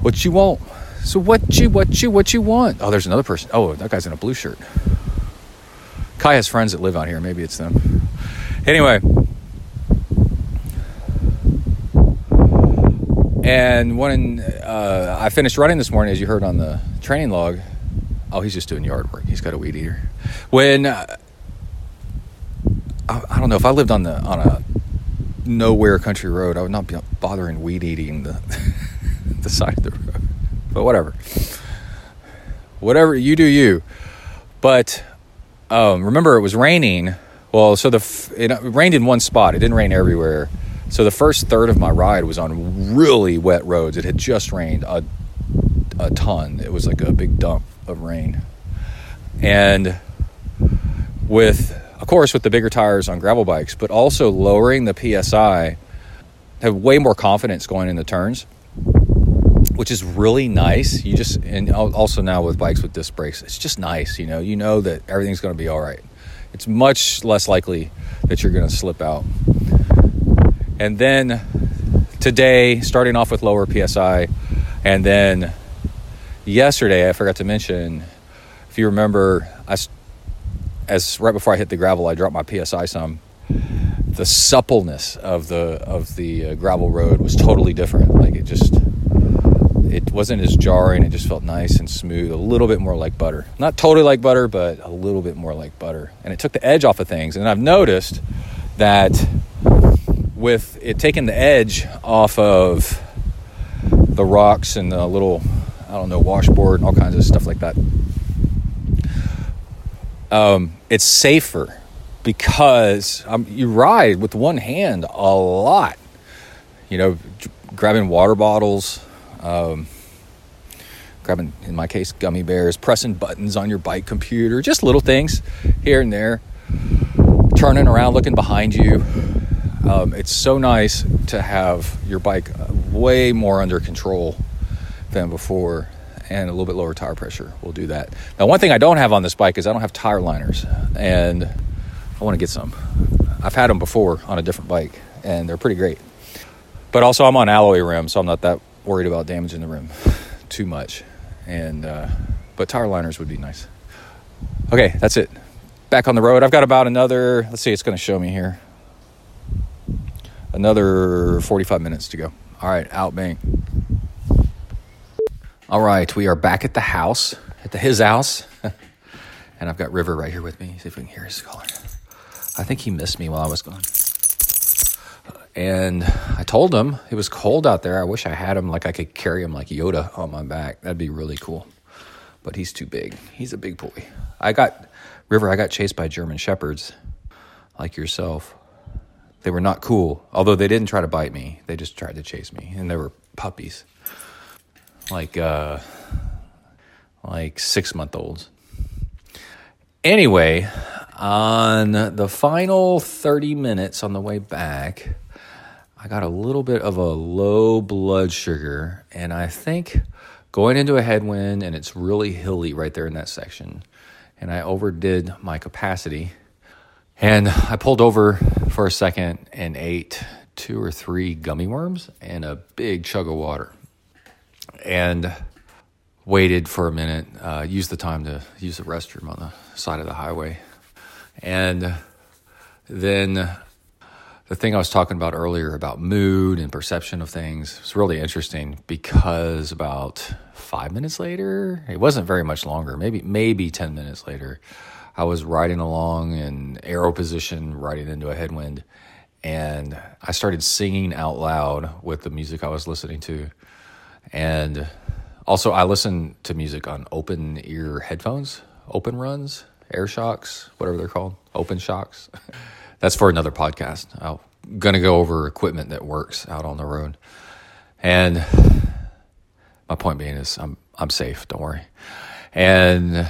What you want? So what you, what you, what you want? Oh, there's another person. Oh, that guy's in a blue shirt. Kai has friends that live out here. Maybe it's them. Anyway, And one, uh, I finished running this morning, as you heard on the training log. Oh, he's just doing yard work. He's got a weed eater. When uh, I, I don't know if I lived on the on a nowhere country road, I would not be bothering weed eating the the side of the road. But whatever, whatever you do, you. But um, remember, it was raining. Well, so the f- it rained in one spot. It didn't rain everywhere. So the first third of my ride was on really wet roads. It had just rained a a ton. It was like a big dump of rain. And with, of course, with the bigger tires on gravel bikes, but also lowering the P S I, have way more confidence going into turns, which is really nice. You just, and also now with bikes with disc brakes, it's just nice. You know, you know that everything's going to be all right. It's much less likely that you're going to slip out. And then today, starting off with lower P S I, and then yesterday, I forgot to mention, if you remember, I, as right before I hit the gravel, I dropped my P S I some. The suppleness of the of the gravel road was totally different. Like it just, it wasn't as jarring. It just felt nice and smooth, a little bit more like butter. Not totally like butter, but a little bit more like butter. And it took the edge off of things. And I've noticed that with it taking the edge off of the rocks and the little, I don't know, washboard and all kinds of stuff like that, um, it's safer because um, you ride with one hand a lot. You know, grabbing water bottles, um, grabbing, in my case, gummy bears, pressing buttons on your bike computer, just little things here and there, turning around, looking behind you. Um, it's so nice to have your bike way more under control than before, and a little bit lower tire pressure will do that. Now, one thing I don't have on this bike is I don't have tire liners, and I want to get some. I've had them before on a different bike, and they're pretty great. But also, I'm on alloy rims, so I'm not that worried about damaging the rim too much. And uh, but tire liners would be nice. Okay, that's it. Back on the road. I've got about another, let's see, it's going to show me here. Another forty-five minutes to go. All right, out, bang. All right, we are back at the house, at the his house. And I've got River right here with me. See if we can hear his collar. I think he missed me while I was gone. And I told him it was cold out there. I wish I had him, like I could carry him like Yoda on my back. That'd be really cool. But he's too big. He's a big boy. I got, River, I got chased by German Shepherds like yourself. They were not cool, although they didn't try to bite me. They just tried to chase me, and they were puppies, like uh, like six-month-olds. Anyway, on the final thirty minutes on the way back, I got a little bit of a low blood sugar, and I think going into a headwind, and it's really hilly right there in that section, and I overdid my capacity. And I pulled over for a second and ate two or three gummy worms and a big chug of water, and waited for a minute, uh, used the time to use the restroom on the side of the highway. And then the thing I was talking about earlier about mood and perception of things was really interesting, because about five minutes later, it wasn't very much longer, maybe maybe ten minutes later, I was riding along in aero position, riding into a headwind, and I started singing out loud with the music I was listening to. And also, I listen to music on open ear headphones, open runs, air shocks, whatever they're called, open shocks. That's for another podcast. I'm going to go over equipment that works out on the road. And my point being is I'm I'm safe, don't worry. And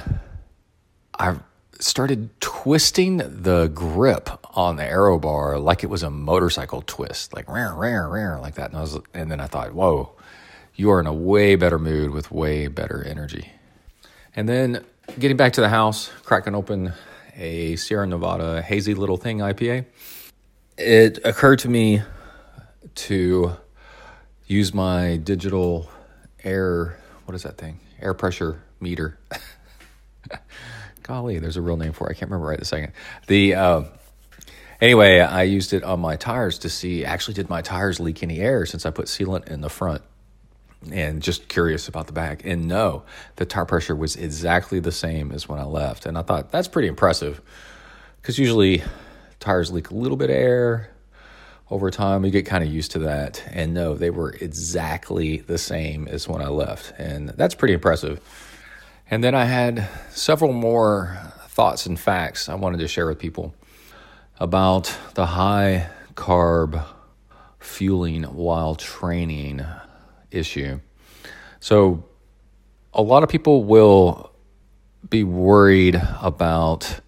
I started twisting the grip on the aero bar like it was a motorcycle twist, like rare, rare, rare, like that. And, I was, and then I thought, whoa, you are in a way better mood with way better energy. And then getting back to the house, cracking open a Sierra Nevada hazy little thing I P A, it occurred to me to use my digital air, what is that thing? Air pressure meter. Golly, there's a real name for it. I can't remember right this second. The uh, anyway, I used it on my tires to see, actually, did my tires leak any air since I put sealant in the front and just curious about the bag. And no, the tire pressure was exactly the same as when I left. And I thought, that's pretty impressive, because usually tires leak a little bit of air over time. You get kind of used to that. And no, they were exactly the same as when I left. And that's pretty impressive. And then I had several more thoughts and facts I wanted to share with people about the high carb fueling while training issue. So a lot of people will be worried about,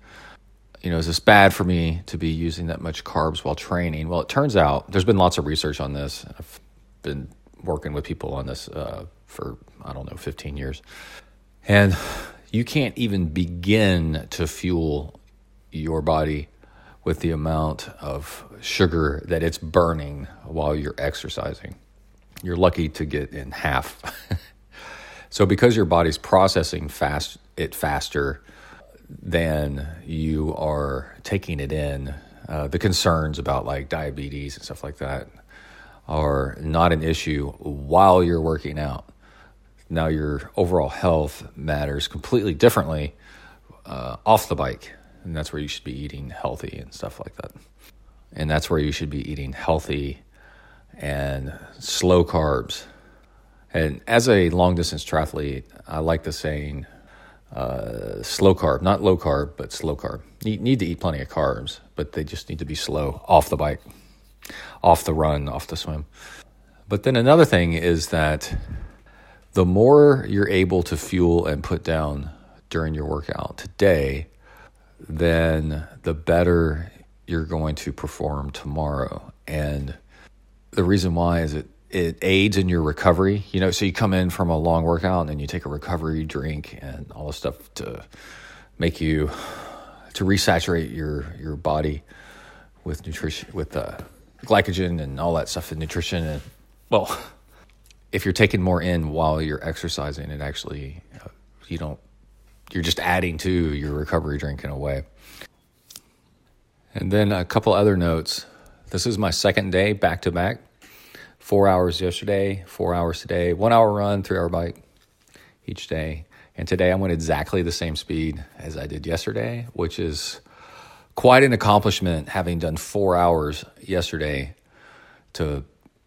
you know, is this bad for me to be using that much carbs while training? Well, it turns out there's been lots of research on this. I've been working with people on this uh, for, I don't know, fifteen years. And you can't even begin to fuel your body with the amount of sugar that it's burning while you're exercising. You're lucky to get in half. So because your body's processing fast it faster than you are taking it in, uh, the concerns about like diabetes and stuff like that are not an issue while you're working out. Now your overall health matters completely differently uh, off the bike. And that's where you should be eating healthy and stuff like that. And that's where you should be eating healthy and slow carbs. And as a long distance triathlete, I like the saying, uh, slow carb, not low carb, but slow carb. You need to eat plenty of carbs, but they just need to be slow off the bike, off the run, off the swim. But then another thing is that the more you're able to fuel and put down during your workout today, then the better you're going to perform tomorrow. And the reason why is it, it aids in your recovery. You know, so you come in from a long workout and then you take a recovery drink and all this stuff to make you, to resaturate your, your body with nutrition, with uh, glycogen and all that stuff and nutrition. And well, if you're taking more in while you're exercising, it actually, you don't, you're just adding to your recovery drink in a way. And then a couple other notes. This is my second day back to back. Four hours yesterday, four hours today, one hour run, three hour bike each day. And today I went exactly the same speed as I did yesterday, which is quite an accomplishment, having done four hours yesterday to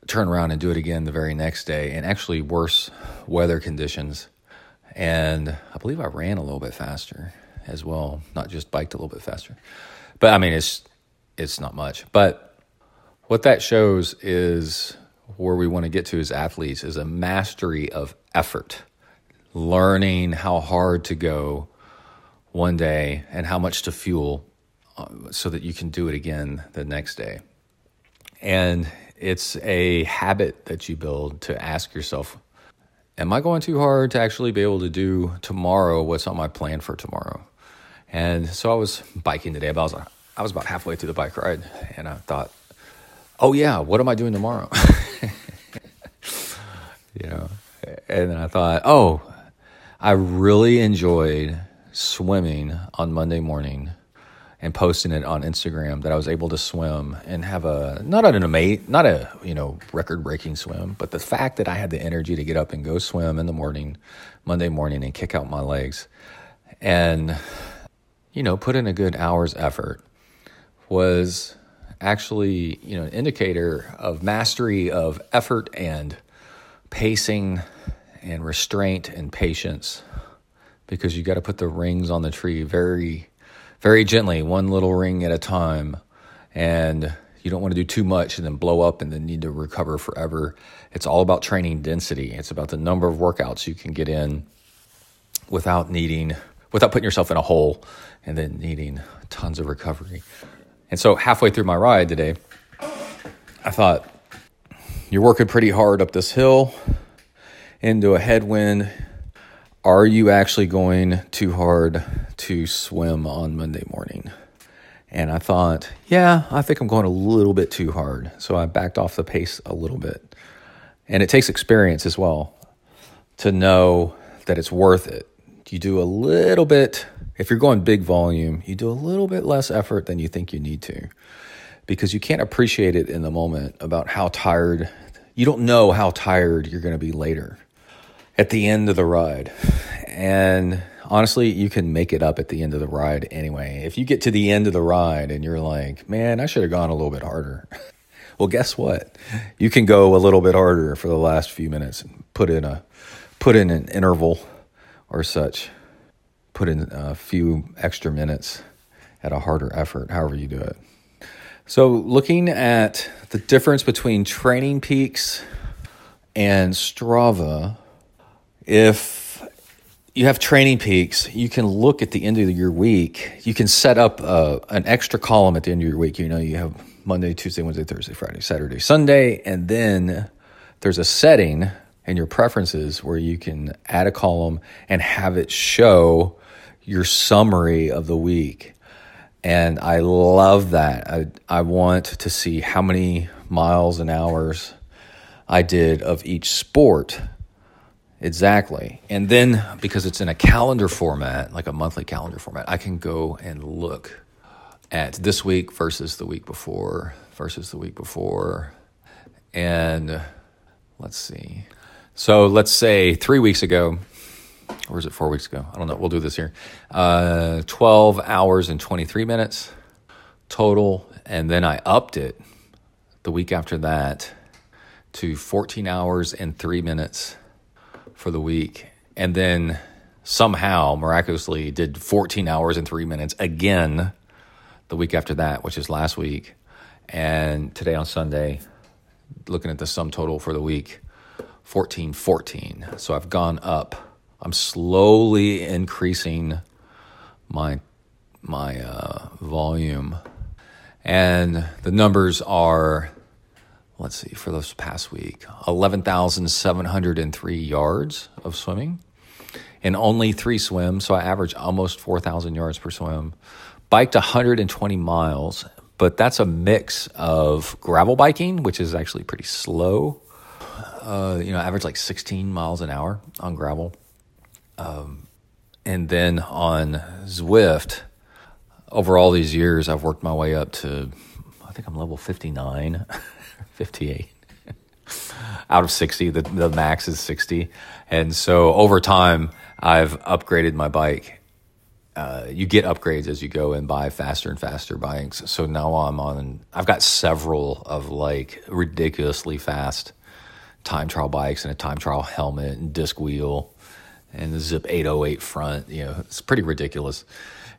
turn around and do it again the very next day in actually worse weather conditions. And I believe I ran a little bit faster as well, not just biked a little bit faster. But I mean, it's it's not much. But what that shows is where we want to get to as athletes is a mastery of effort, learning how hard to go one day and how much to fuel so that you can do it again the next day. And it's a habit that you build to ask yourself, am I going too hard to actually be able to do tomorrow what's on my plan for tomorrow? And so I was biking today, but I was, I was about halfway through the bike ride and I thought, oh yeah, what am I doing tomorrow? You know, and then I thought, oh, I really enjoyed swimming on Monday morning and posting it on Instagram that I was able to swim and have a not an amazing, not a you know record-breaking swim, but the fact that I had the energy to get up and go swim in the morning, Monday morning, and kick out my legs, and you know, put in a good hour's effort was actually, you know, an indicator of mastery of effort and pacing and restraint and patience, because you got to put the rings on the tree very, very gently, one little ring at a time. And you don't want to do too much and then blow up and then need to recover forever. It's all about training density. It's about the number of workouts you can get in without needing, without putting yourself in a hole and then needing tons of recovery. And so halfway through my ride today, I thought, you're working pretty hard up this hill into a headwind. Are you actually going too hard to swim on Monday morning? And I thought, yeah, I think I'm going a little bit too hard. So I backed off the pace a little bit. And it takes experience as well to know that it's worth it. You do a little bit, if you're going big volume, you do a little bit less effort than you think you need to, because you can't appreciate it in the moment about how tired you don't know how tired you're going to be later at the end of the ride. And honestly, you can make it up at the end of the ride anyway. If you get to the end of the ride and you're like, man, I should have gone a little bit harder. Well, guess what? You can go a little bit harder for the last few minutes and put in a put in an interval or such. Put in a few extra minutes at a harder effort, however you do it. So looking at the difference between training peaks and Strava, if you have training peaks, you can look at the end of your week. You can set up a, an extra column at the end of your week. You know, you have Monday, Tuesday, Wednesday, Thursday, Friday, Saturday, Sunday, and then there's a setting in your preferences where you can add a column and have it show your summary of the week. And I love that. I, I want to see how many miles and hours I did of each sport exactly. And then because it's in a calendar format, like a monthly calendar format, I can go and look at this week versus the week before, versus the week before. And let's see. So let's say three weeks ago, or is it four weeks ago? I don't know. We'll do this here. Uh, twelve hours and twenty-three minutes total. And then I upped it the week after that to fourteen hours and three minutes for the week. And then somehow miraculously did fourteen hours and three minutes again the week after that, which is last week. And today on Sunday, looking at the sum total for the week, fourteen, fourteen. So I've gone up. I'm slowly increasing my my uh, volume, and the numbers are, let's see, for this past week, eleven thousand seven hundred three yards of swimming, and only three swims, so I average almost four thousand yards per swim. Biked one hundred twenty miles, but that's a mix of gravel biking, which is actually pretty slow. Uh, you know, I average like sixteen miles an hour on gravel. Um, and then on Zwift, over all these years, I've worked my way up to, I think I'm level fifty-nine, fifty-eight out of sixty. The, the max is sixty. And so over time, I've upgraded my bike. Uh, you get upgrades as you go and buy faster and faster bikes. So now I'm on, I've got several of like ridiculously fast time trial bikes and a time trial helmet and disc wheel. And the Zip eight oh eight front, you know, it's pretty ridiculous.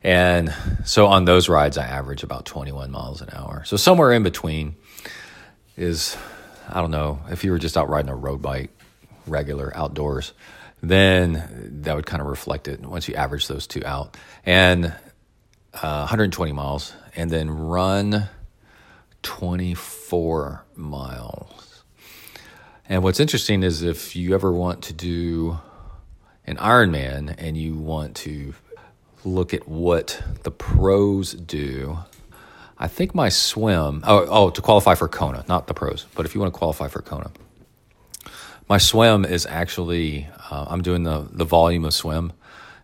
And so on those rides, I average about twenty-one miles an hour. So somewhere in between is, I don't know, if you were just out riding a road bike, regular outdoors, then that would kind of reflect it once you average those two out. And uh, one hundred twenty miles, and then run twenty-four miles. And what's interesting is if you ever want to do an Ironman and you want to look at what the pros do, I think my swim, oh, oh, to qualify for Kona, not the pros, but if you want to qualify for Kona, my swim is actually, uh, I'm doing the, the volume of swim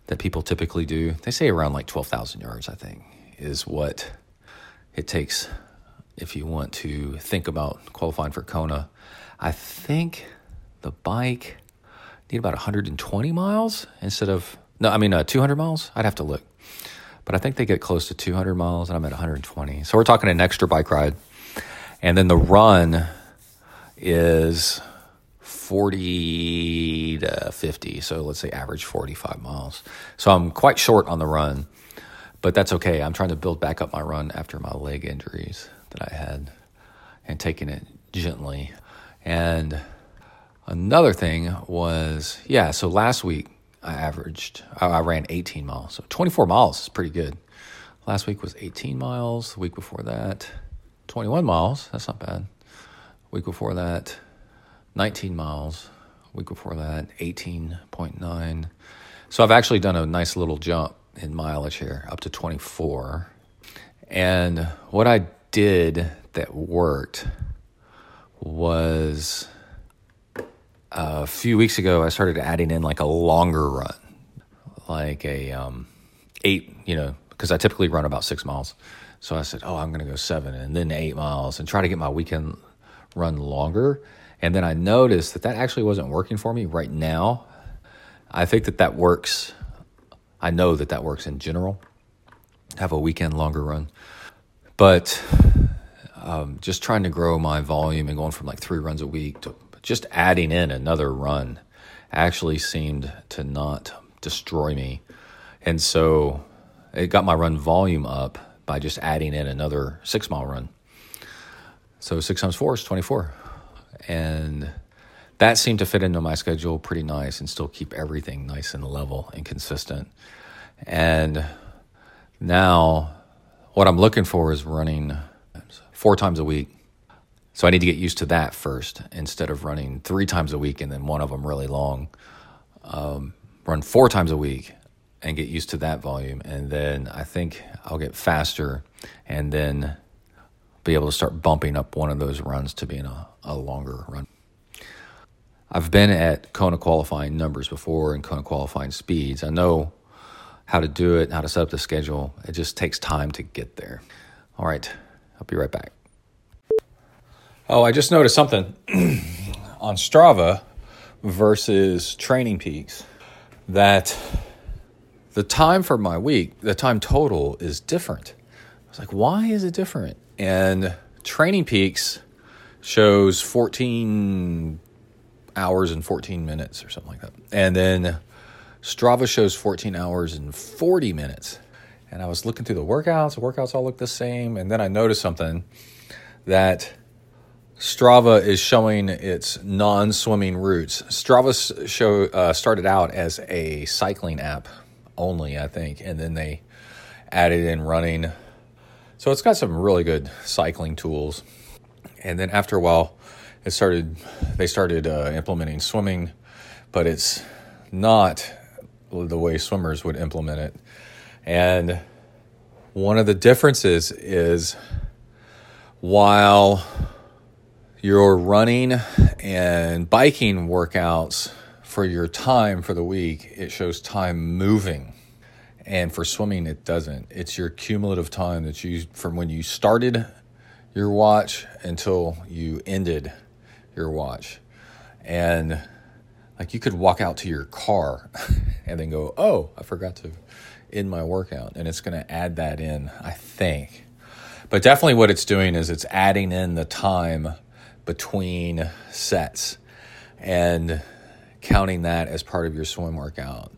that people typically do. They say around like twelve thousand yards, I think, is what it takes if you want to think about qualifying for Kona. I think the bike need about one hundred twenty miles instead of, no, I mean, uh, two hundred miles. I'd have to look. But I think they get close to two hundred miles, and I'm at one hundred twenty. So we're talking an extra bike ride. And then the run is forty to fifty. So let's say average forty-five miles. So I'm quite short on the run, but that's okay. I'm trying to build back up my run after my leg injuries that I had and taking it gently. And another thing was, yeah, so last week I averaged, I ran eighteen miles. So twenty-four miles is pretty good. Last week was eighteen miles. The week before that, twenty-one miles. That's not bad. Week before that, nineteen miles. Week before that, eighteen point nine. So I've actually done a nice little jump in mileage here, up to twenty-four. And what I did that worked was, Uh, a few weeks ago, I started adding in like a longer run, like a um, eight, you know, because I typically run about six miles. So I said, oh, I'm going to go seven and then eight miles and try to get my weekend run longer. And then I noticed that that actually wasn't working for me right now. I think that that works. I know that that works in general. Have a weekend longer run. But um, just trying to grow my volume and going from like three runs a week to just adding in another run actually seemed to not destroy me. And so it got my run volume up by just adding in another six-mile run. So six times four is twenty-four. And that seemed to fit into my schedule pretty nice and still keep everything nice and level and consistent. And now what I'm looking for is running four times a week. So I need to get used to that first instead of running three times a week and then one of them really long. Um, run four times a week and get used to that volume. And then I think I'll get faster and then be able to start bumping up one of those runs to being a, a longer run. I've been at Kona qualifying numbers before and Kona qualifying speeds. I know how to do it, how to set up the schedule. It just takes time to get there. All right, I'll be right back. Oh, I just noticed something on Strava versus Training Peaks, that the time for my week, the time total is different. I was like, why is it different? And Training Peaks shows fourteen hours and fourteen minutes or something like that. And then Strava shows fourteen hours and forty minutes. And I was looking through the workouts. The workouts all look the same. And then I noticed something, that Strava is showing its non-swimming routes. Strava show, uh, started out as a cycling app only, I think. And then they added in running. So it's got some really good cycling tools. And then after a while, it started. They started uh, implementing swimming, but it's not the way swimmers would implement it. And one of the differences is, while your running and biking workouts for your time for the week, it shows time moving. And for swimming, it doesn't. It's your cumulative time that you, from when you started your watch until you ended your watch. And like, you could walk out to your car and then go, oh, I forgot to end my workout. And it's going to add that in, I think. But definitely what it's doing is it's adding in the time between sets and counting that as part of your swim workout.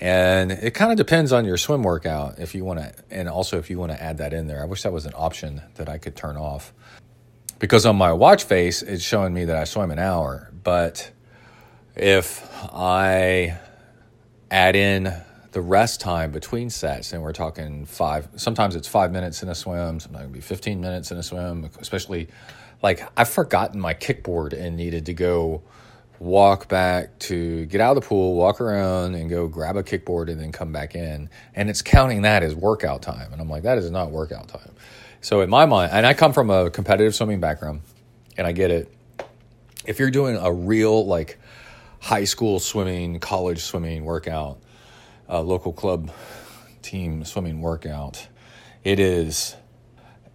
And it kind of depends on your swim workout if you want to, and also if you want to add that in there. I wish that was an option that I could turn off, because on my watch face, it's showing me that I swim an hour. But if I add in the rest time between sets, and we're talking five, sometimes it's five minutes in a swim, sometimes it'll be fifteen minutes in a swim, especially like I've forgotten my kickboard and needed to go walk back to get out of the pool, walk around and go grab a kickboard and then come back in. And it's counting that as workout time. And I'm like, that is not workout time. So in my mind, and I come from a competitive swimming background and I get it. If you're doing a real like high school swimming, college swimming workout, uh, local club team swimming workout, it is,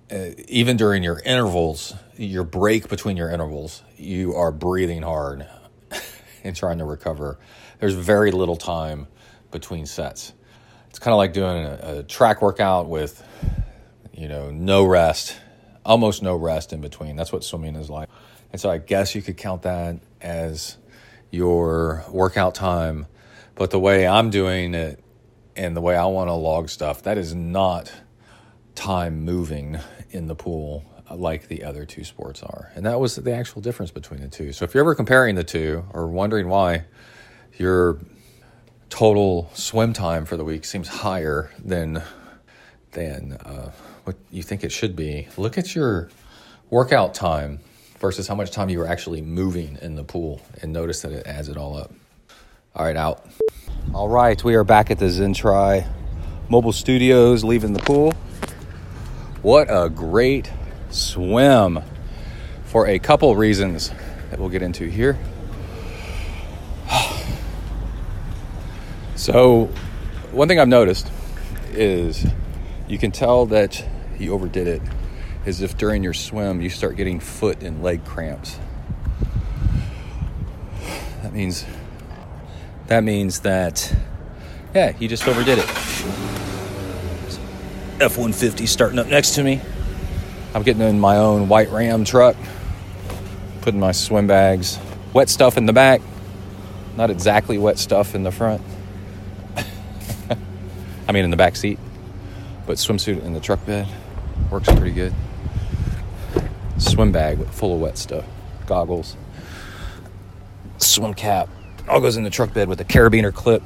uh, even during your intervals, your break between your intervals, you are breathing hard and trying to recover. There's very little time between sets. It's kind of like doing a, a track workout with, you know, no rest, almost no rest in between. That's what swimming is like. And so I guess you could count that as your workout time. But the way I'm doing it and the way I want to log stuff, that is not time moving in the pool like the other two sports are. And that was the actual difference between the two. So if you're ever comparing the two or wondering why your total swim time for the week seems higher than than uh, what you think it should be, look at your workout time versus how much time you were actually moving in the pool and notice that it adds it all up. All right, out. All right, we are back at the ZenTri Mobile Studios, leaving the pool. What a great swim for a couple reasons that we'll get into here. So one thing I've noticed is you can tell that you overdid it is if during your swim you start getting foot and leg cramps. That means that means that yeah, he just overdid it. F one fifty starting up next to me. I'm getting in my own white Ram truck, putting my swim bags, wet stuff in the back, not exactly wet stuff in the front. I mean in the back seat, but swimsuit in the truck bed works pretty good. Swim bag full of wet stuff, goggles, swim cap, all goes in the truck bed with a carabiner clip.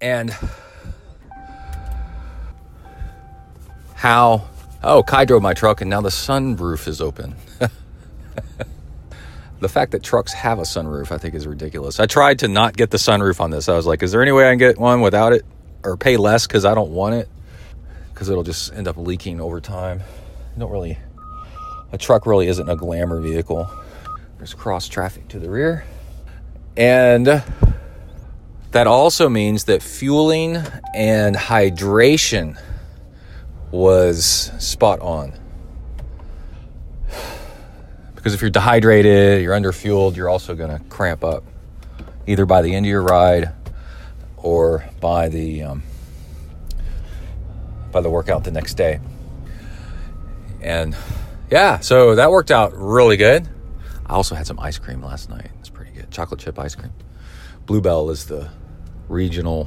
And how, oh, Kai drove my truck and now the sunroof is open. The fact that trucks have a sunroof, I think, is ridiculous. I tried to not get the sunroof on this. I was like, is there any way I can get one without it or pay less because I don't want it? Because it'll just end up leaking over time. I don't really, a truck really isn't a glamour vehicle. There's cross traffic to the rear. And that also means that fueling and hydration was spot on. Because if you're dehydrated, you're underfueled, you're also going to cramp up either by the end of your ride or by the um, by the workout the next day. And yeah, so that worked out really good. I also had some ice cream last night. It's pretty good. Chocolate chip ice cream. Bluebell is the regional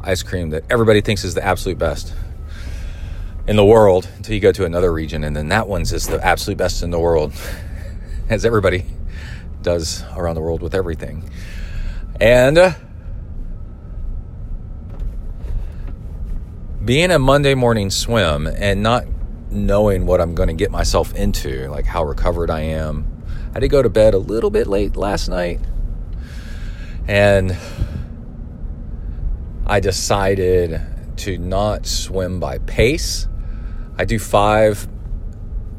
ice cream that everybody thinks is the absolute best in the world until you go to another region, and then that one's is the absolute best in the world, as everybody does around the world with everything. And uh, being a Monday morning swim and not knowing what I'm going to get myself into, like how recovered I am, I did go to bed a little bit late last night, and I decided to not swim by pace. I do five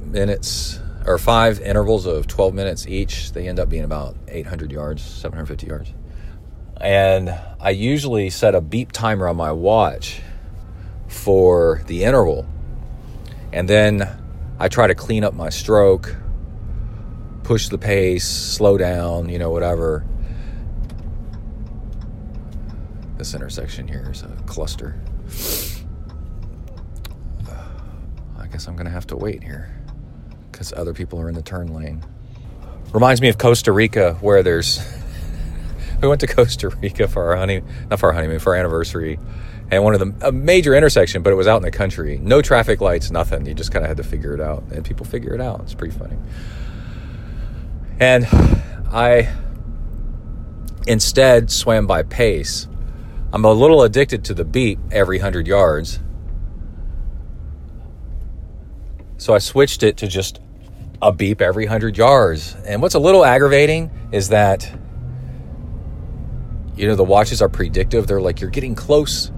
minutes or five intervals of twelve minutes each. They end up being about eight hundred yards, seven hundred fifty yards. And I usually set a beep timer on my watch for the interval. And then I try to clean up my stroke, push the pace, slow down, you know, whatever. This intersection here is a cluster. I guess I'm going to have to wait here because other people are in the turn lane. Reminds me of Costa Rica, where there's... we went to Costa Rica for our honeymoon, not for our honeymoon, for our anniversary. And one of the, a major intersection, but it was out in the country. No traffic lights, nothing. You just kind of had to figure it out. And people figure it out. It's pretty funny. And I instead swam by pace. I'm a little addicted to the beep every one hundred yards. So I switched it to just a beep every one hundred yards. And what's a little aggravating is that, you know, the watches are predictive. They're like, you're getting close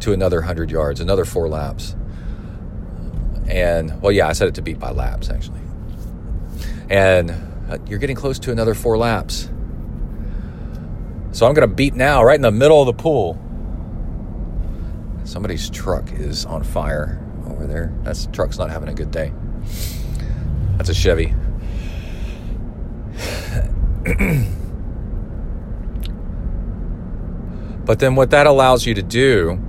to another one hundred yards, another four laps. And, well, yeah, I set it to beep by laps, actually. And uh, you're getting close to another four laps. So I'm going to beep now right in the middle of the pool. Somebody's truck is on fire over there. That's the truck's not having a good day. That's a Chevy. But then what that allows you to do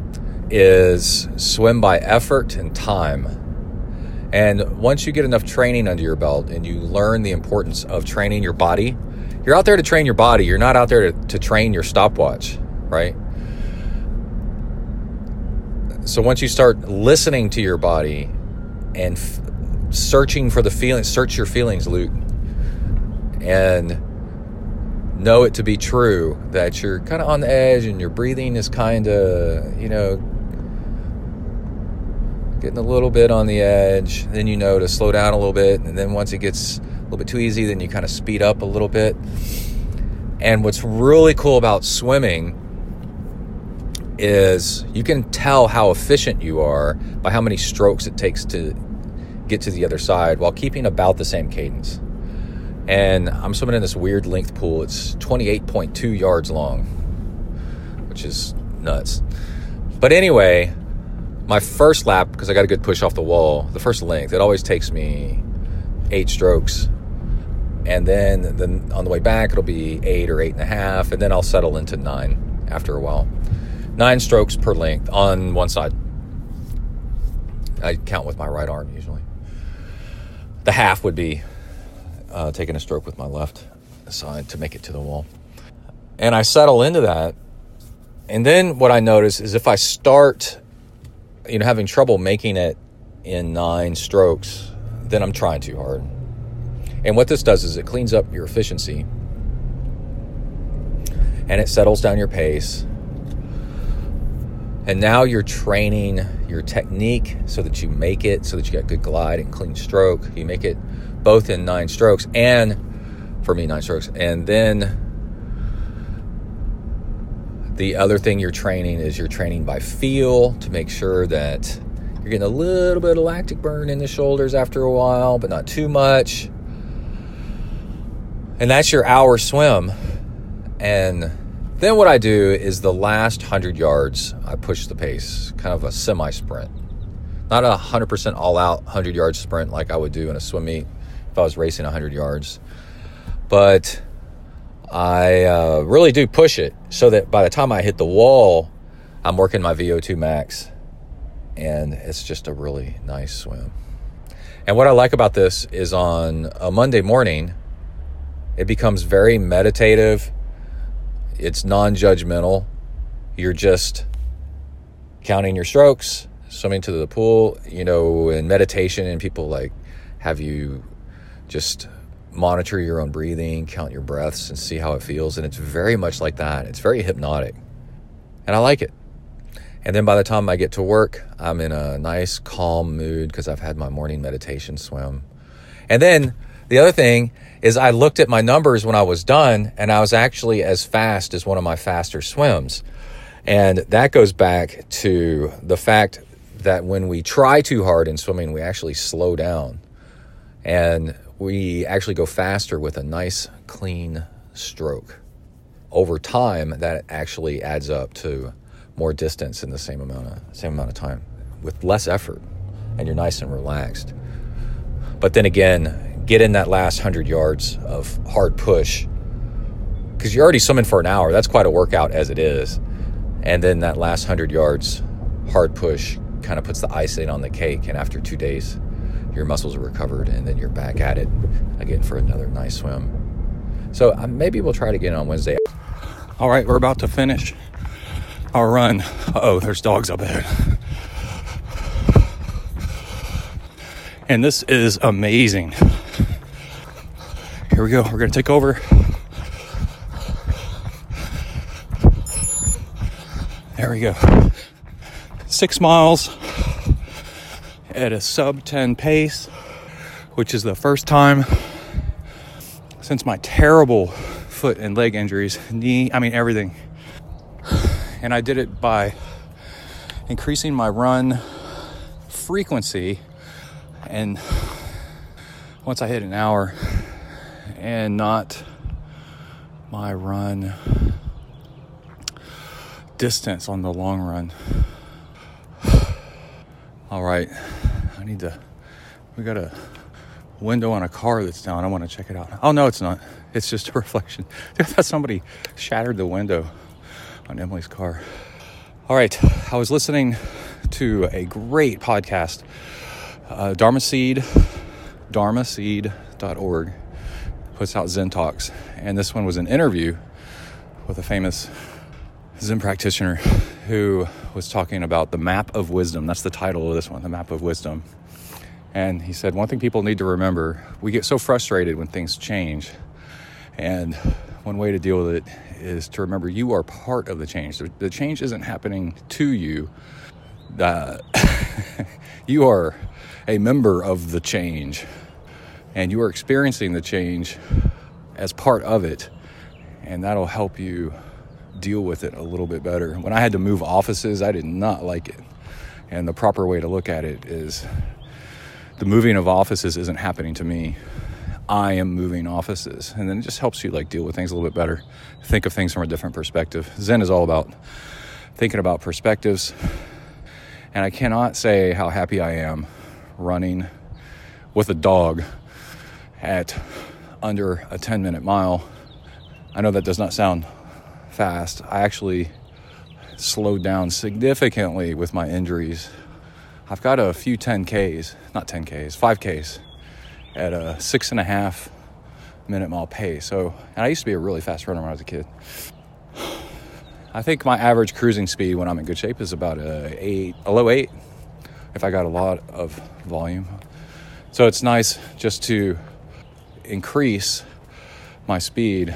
is swim by effort and time. And once you get enough training under your belt and you learn the importance of training your body, you're out there to train your body. You're not out there to, to train your stopwatch, right? So once you start listening to your body and f- searching for the feelings, search your feelings, Luke, and know it to be true that you're kind of on the edge and your breathing is kind of, you know, getting a little bit on the edge. Then you know to slow down a little bit. And then once it gets a little bit too easy, then you kind of speed up a little bit. And what's really cool about swimming is you can tell how efficient you are by how many strokes it takes to get to the other side while keeping about the same cadence. And I'm swimming in this weird length pool. It's twenty-eight point two yards long, which is nuts. But anyway, my first lap, because I got a good push off the wall, the first length, it always takes me eight strokes. And then, then on the way back, it'll be eight or eight and a half. And then I'll settle into nine after a while. Nine strokes per length on one side. I count with my right arm usually. The half would be uh, taking a stroke with my left side to make it to the wall. And I settle into that. And then what I notice is if I start, you know, having trouble making it in nine strokes, then I'm trying too hard. And what this does is it cleans up your efficiency and it settles down your pace. And now you're training your technique so that you make it, so that you got good glide and clean stroke. You make it both in nine strokes and, for me, nine strokes. And then the other thing you're training is you're training by feel to make sure that you're getting a little bit of lactic burn in the shoulders after a while, but not too much. And that's your hour swim. And then what I do is the last one hundred yards, I push the pace, kind of a semi-sprint. Not a one hundred percent all-out one hundred-yard sprint like I would do in a swim meet if I was racing one hundred yards. But I uh, really do push it so that by the time I hit the wall, I'm working my V O two max, and it's just a really nice swim. And what I like about this is on a Monday morning, it becomes very meditative. It's non-judgmental. You're just counting your strokes, swimming to the pool, you know, in meditation, and people like have you just monitor your own breathing, count your breaths and see how it feels. And it's very much like that. It's very hypnotic and I like it. And then by the time I get to work, I'm in a nice calm mood because I've had my morning meditation swim. And then the other thing is I looked at my numbers when I was done, and I was actually as fast as one of my faster swims. And that goes back to the fact that when we try too hard in swimming, we actually slow down. And we actually go faster with a nice, clean stroke. Over time, that actually adds up to more distance in the same amount of, same amount of time with less effort, and you're nice and relaxed. But then again, get in that last hundred yards of hard push because you're already swimming for an hour. That's quite a workout as it is. And then that last hundred yards hard push kind of puts the icing on the cake. And after two days, your muscles are recovered and then you're back at it again for another nice swim. So uh, maybe we'll try it again on Wednesday. All right, we're about to finish our run. Uh-oh, there's dogs up ahead. And this is amazing. Here we go. We're going to take over. There we go. Six miles at a sub ten pace, which is the first time since my terrible foot and leg injuries, knee, I mean everything. And I did it by increasing my run frequency. And once I hit an hour, and not my run distance on the long run. All right, I need to, we got a window on a car that's down. I want to check it out. Oh, no, it's not. It's just a reflection. I thought somebody shattered the window on Emily's car. All right, I was listening to a great podcast, uh, Dharma Seed, dharma seed dot org. Puts out Zen Talks, and this one was an interview with a famous Zen practitioner who was talking about the map of wisdom. That's the title of this one, the map of wisdom. And he said, one thing people need to remember, we get so frustrated when things change, and one way to deal with it is to remember you are part of the change. The change isn't happening to you. Uh, you are a member of the change. And you are experiencing the change as part of it. And that'll help you deal with it a little bit better. When I had to move offices, I did not like it. And the proper way to look at it is the moving of offices isn't happening to me. I am moving offices. And then it just helps you like deal with things a little bit better. Think of things from a different perspective. Zen is all about thinking about perspectives. And I cannot say how happy I am running with a dog at under a ten minute mile. I know that does not sound fast. I actually slowed down significantly with my injuries. I've got a few ten Ks, not ten Ks, five Ks at a six and a half minute mile pace. So, and I used to be a really fast runner when I was a kid. I think my average cruising speed when I'm in good shape is about a eight, a low eight, if I got a lot of volume. So it's nice just to increase my speed,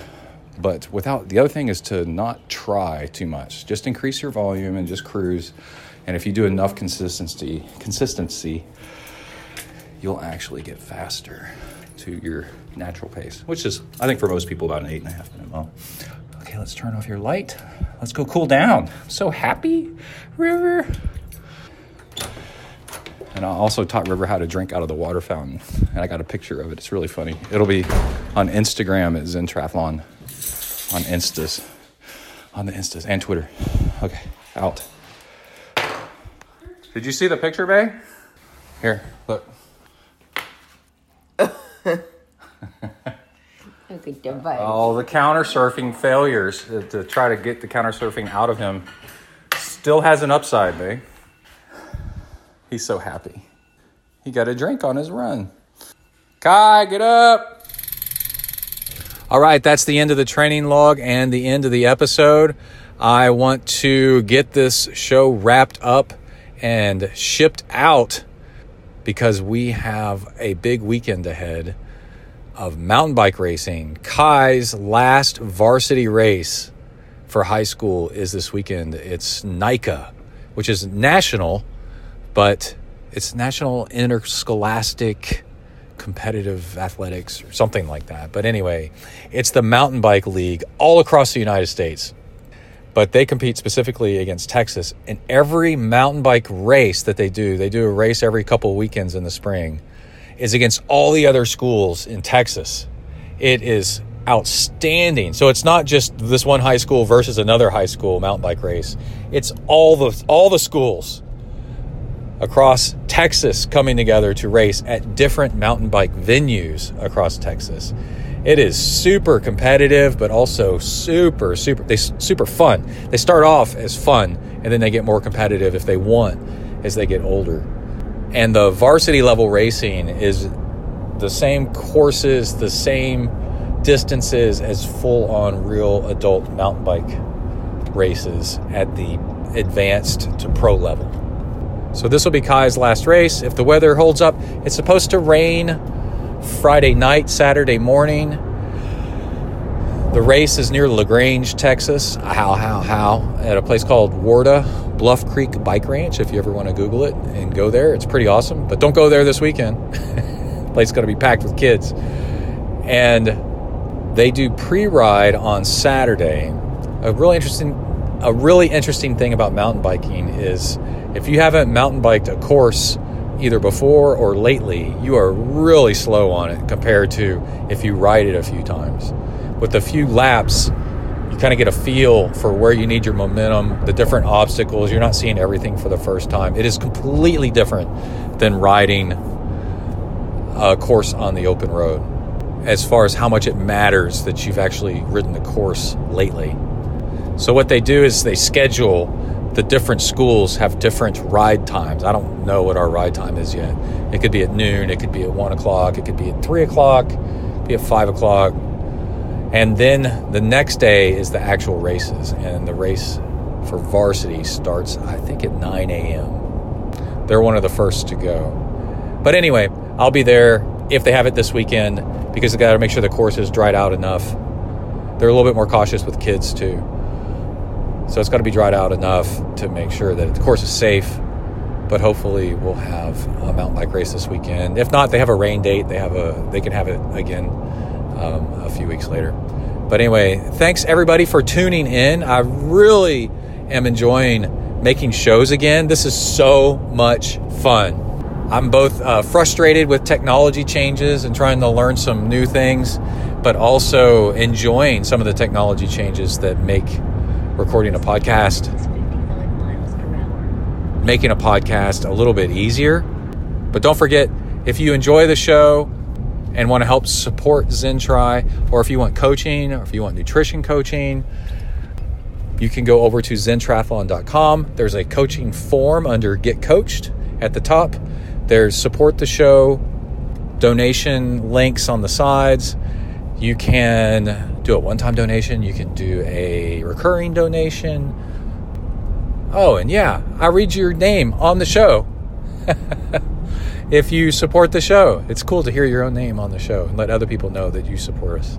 but without, the other thing is to not try too much. Just increase your volume and just cruise. And if you do enough consistency, consistency, you'll actually get faster to your natural pace, which is, I think for most people, about an eight and a half minute mile. Okay, let's turn off your light. Let's go cool down. I'm so happy, River. And I also taught River how to drink out of the water fountain. And I got a picture of it. It's really funny. It'll be on Instagram at ZenTriathlon. On Instas. On the Instas and Twitter. Okay, out. Did you see the picture, babe? Here, look. Oh, the counter surfing failures to, to try to get the counter surfing out of him. Still has an upside, babe. He's so happy. He got a drink on his run. Kai, get up. All right, that's the end of the training log and the end of the episode. I want to get this show wrapped up and shipped out because we have a big weekend ahead of mountain bike racing. Kai's last varsity race for high school is this weekend. It's N I C A, which is national, but it's National Interscholastic Competitive Athletics or something like that. But anyway, it's the mountain bike league all across the United States. But they compete specifically against Texas. And every mountain bike race that they do, they do a race every couple of weekends in the spring, is against all the other schools in Texas. It is outstanding. So it's not just this one high school versus another high school mountain bike race. It's all the all the schools across Texas coming together to race at different mountain bike venues across Texas. It is super competitive, but also super, super, they super fun. They start off as fun, and then they get more competitive if they want as they get older. And the varsity level racing is the same courses, the same distances as full-on real adult mountain bike races at the advanced to pro level. So this will be Kai's last race. If the weather holds up, it's supposed to rain Friday night, Saturday morning. The race is near LaGrange, Texas. How, how, how. At a place called Warda Bluff Creek Bike Ranch, if you ever want to Google it and go there. It's pretty awesome. But don't go there this weekend. The place is going to be packed with kids. And they do pre-ride on Saturday. A really interesting, a really interesting thing about mountain biking is if you haven't mountain biked a course either before or lately, you are really slow on it compared to if you ride it a few times. With a few laps, you kind of get a feel for where you need your momentum, the different obstacles. You're not seeing everything for the first time. It is completely different than riding a course on the open road as far as how much it matters that you've actually ridden the course lately. So what they do is they schedule. The different schools have different ride times. I don't know what our ride time is yet. It could be at noon. It could be at one o'clock. It could be at three o'clock. It could be at five o'clock. And then the next day is the actual races. And the race for varsity starts, I think, at nine a.m. They're one of the first to go. But anyway, I'll be there if they have it this weekend because they got to make sure the course is dried out enough. They're a little bit more cautious with kids, too. So it's got to be dried out enough to make sure that the course is safe. But hopefully we'll have a mountain bike race this weekend. If not, they have a rain date. They have a they can have it again um, a few weeks later. But anyway, thanks everybody for tuning in. I really am enjoying making shows again. This is so much fun. I'm both uh, frustrated with technology changes and trying to learn some new things, but also enjoying some of the technology changes that make recording a podcast, making a podcast a little bit easier. But don't forget, if you enjoy the show, and want to help support ZenTri, or if you want coaching, or if you want nutrition coaching, you can go over to zen triathlon dot com. There's a coaching form under Get Coached at the top. There's support the show, donation links on the sides. You can do a one-time donation. You can do a recurring donation. Oh, and yeah, I read your name on the show. If you support the show, it's cool to hear your own name on the show and let other people know that you support us.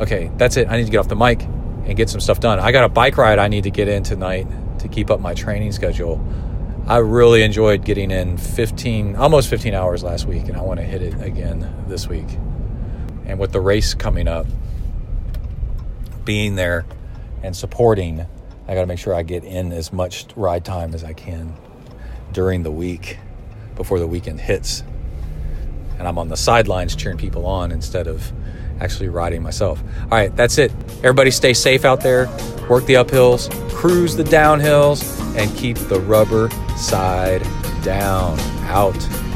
Okay, that's it. I need to get off the mic and get some stuff done. I got a bike ride I need to get in tonight to keep up my training schedule. I really enjoyed getting in fifteen, almost fifteen hours last week, and I want to hit it again this week. And with the race coming up, being there and supporting, I got to make sure I get in as much ride time as I can during the week before the weekend hits. And I'm on the sidelines cheering people on instead of actually riding myself. All right, that's it. Everybody stay safe out there. Work the uphills, cruise the downhills, and keep the rubber side down. Out.